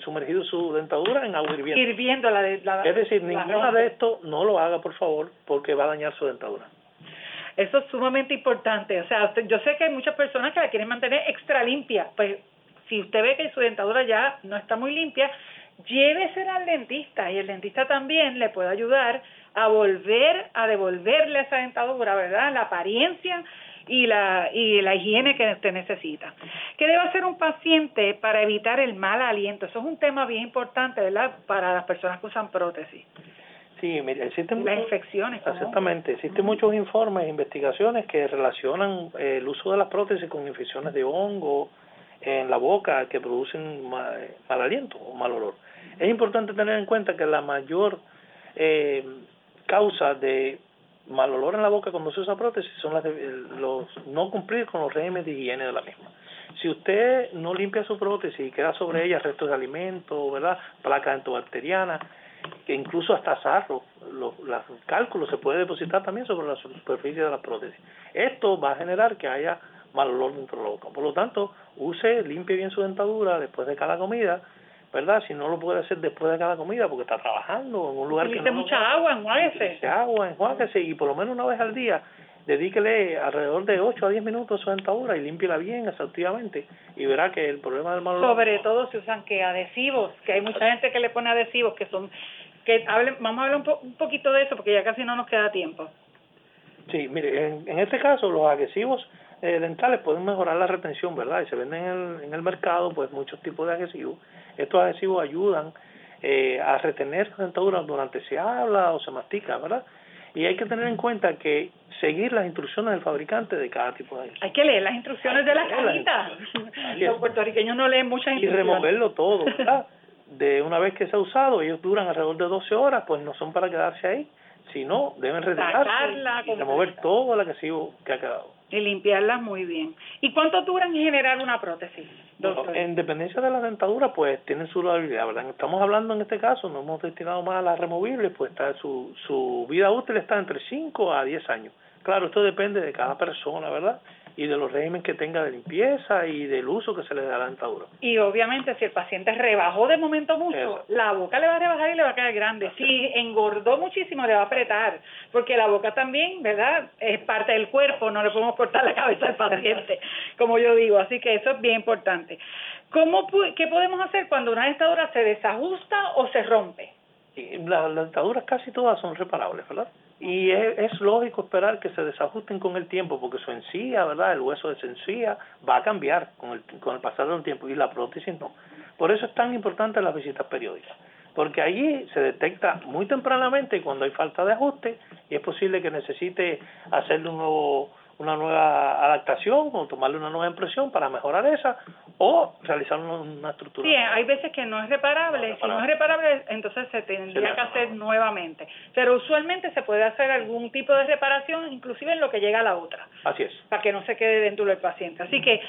sumergido su dentadura en agua hirviendo. Es decir, ninguna de esto no lo haga, por favor, porque va a dañar su dentadura. Eso es sumamente importante. O sea, yo sé que hay muchas personas que la quieren mantener extra limpia, pues si usted ve que su dentadura ya no está muy limpia, llévesela al dentista y el dentista también le puede ayudar a volver a devolverle esa dentadura, ¿verdad? La apariencia y la higiene que usted necesita. ¿Qué debe hacer un paciente para evitar el mal aliento? Eso es un tema bien importante, ¿verdad? Para las personas que usan prótesis. Sí, mira, existen las infecciones. Exactamente, existen muchos informes e investigaciones que relacionan el uso de las prótesis con infecciones de hongo en la boca que producen mal aliento o mal olor. Es importante tener en cuenta que la mayor causa de mal olor en la boca cuando se usa prótesis son los no cumplir con los regímenes de higiene de la misma. Si usted no limpia su prótesis y queda sobre ella restos de alimentos, ¿verdad? Placa dentobacteriana, que incluso hasta sarro, los cálculos se puede depositar también sobre la superficie de las prótesis. Esto va a generar que haya mal olor dentro de la boca. Por lo tanto, limpie bien su dentadura después de cada comida, ¿verdad? Si no lo puede hacer después de cada comida porque está trabajando en un lugar que no... Enjuáguese y por lo menos una vez al día dedíquele alrededor de 8 a 10 minutos a su dentadura y límpiela bien, exhaustivamente, y verá que el problema del mal olor... Sobre todo si usan adhesivos, que hay mucha gente que le pone adhesivos que son... Vamos a hablar un poquito de eso porque ya casi no nos queda tiempo. Sí, mire, en este caso los adhesivos dentales pueden mejorar la retención, ¿verdad? Y se venden en el mercado pues muchos tipos de adhesivos. Estos adhesivos ayudan a retener la dentadura durante se habla o se mastica, ¿verdad? Y hay que tener en cuenta que seguir las instrucciones del fabricante de cada tipo de adhesivo. Hay que leer las instrucciones de la cajita. Los puertorriqueños no leen muchas instrucciones. Y removerlo todo, ¿verdad? De una vez que se ha usado, ellos duran alrededor de 12 horas, pues no son para quedarse ahí, sino deben retirarse y remover todo el adhesivo que ha quedado. Y limpiarlas muy bien. ¿Y cuánto duran en generar una prótesis, doctor? Bueno, en dependencia de la dentadura, pues tienen su durabilidad, ¿verdad? Estamos hablando en este caso, no hemos destinado más a las removibles, pues está su vida útil está entre 5 a 10 años. Claro, esto depende de cada persona, ¿verdad? y de los regímenes que tenga de limpieza y del uso que se le da a la dentadura. Y obviamente si el paciente rebajó de momento mucho, eso, la boca le va a rebajar y le va a quedar grande. Así. Si engordó muchísimo, le va a apretar, porque la boca también, ¿verdad?, es parte del cuerpo, no le podemos cortar la cabeza al paciente, como yo digo, así que eso es bien importante. ¿Qué podemos hacer cuando una dentadura se desajusta o se rompe? Las dentaduras casi todas son reparables, ¿verdad? Y es lógico esperar que se desajusten con el tiempo, porque su encía, ¿verdad?, el hueso de su encía va a cambiar con el pasar del tiempo, y la prótesis no. Por eso es tan importante las visitas periódicas, porque allí se detecta muy tempranamente cuando hay falta de ajuste y es posible que necesite hacerle una nueva adaptación o tomarle una nueva impresión para mejorar esa o realizar una estructura. Sí, hay veces que no es reparable. Si no es reparable, entonces se tendría que hacer nuevamente. Pero usualmente se puede hacer algún tipo de reparación, inclusive en lo que llega a la otra. Así es. Para que no se quede dentro del paciente. Así que,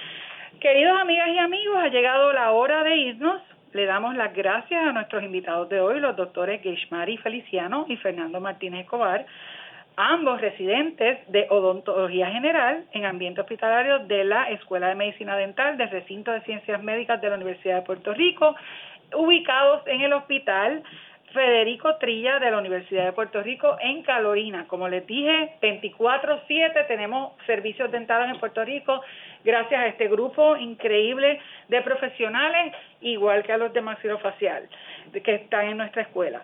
queridos amigas y amigos, ha llegado la hora de irnos. Le damos las gracias a nuestros invitados de hoy, los doctores Geishmari Feliciano y Fernando Martínez Escobar, ambos residentes de odontología general en ambiente hospitalario de la Escuela de Medicina Dental del Recinto de Ciencias Médicas de la Universidad de Puerto Rico, ubicados en el Hospital Federico Trilla de la Universidad de Puerto Rico en Carolina. Como les dije, 24/7 tenemos servicios dentales en Puerto Rico gracias a este grupo increíble de profesionales, igual que a los de maxilofacial que están en nuestra escuela.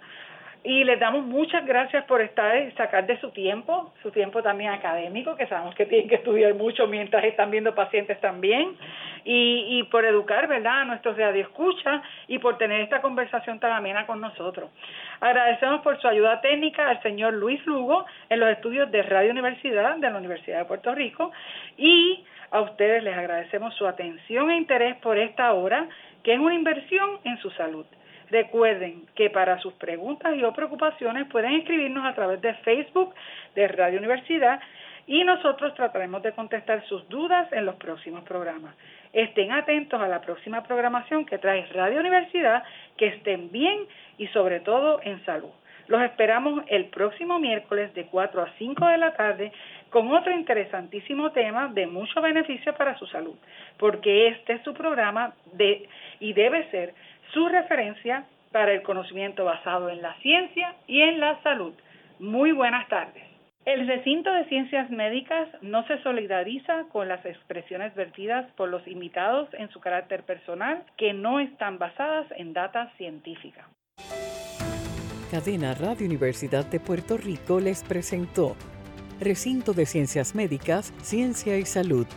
Y les damos muchas gracias por sacar de su tiempo también académico, que sabemos que tienen que estudiar mucho mientras están viendo pacientes también, y por educar, ¿verdad?, a nuestros radioescuchas y por tener esta conversación tan amena con nosotros. Agradecemos por su ayuda técnica al señor Luis Lugo en los estudios de Radio Universidad de la Universidad de Puerto Rico, y a ustedes les agradecemos su atención e interés por esta hora, que es una inversión en su salud. Recuerden que para sus preguntas y o preocupaciones pueden escribirnos a través de Facebook de Radio Universidad y nosotros trataremos de contestar sus dudas en los próximos programas. Estén atentos a la próxima programación que trae Radio Universidad, que estén bien y sobre todo en salud. Los esperamos el próximo miércoles de 4 a 5 de la tarde con otro interesantísimo tema de mucho beneficio para su salud, porque este es su programa y debe ser su referencia para el conocimiento basado en la ciencia y en la salud. Muy buenas tardes. El Recinto de Ciencias Médicas no se solidariza con las expresiones vertidas por los invitados en su carácter personal, que no están basadas en data científica. Cadena Radio Universidad de Puerto Rico les presentó Recinto de Ciencias Médicas, Ciencia y Salud.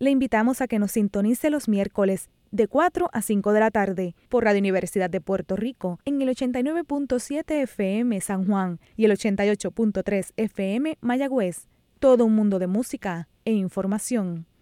Le invitamos a que nos sintonice los miércoles de 4 a 5 de la tarde por Radio Universidad de Puerto Rico en el 89.7 FM San Juan y el 88.3 FM Mayagüez. Todo un mundo de música e información.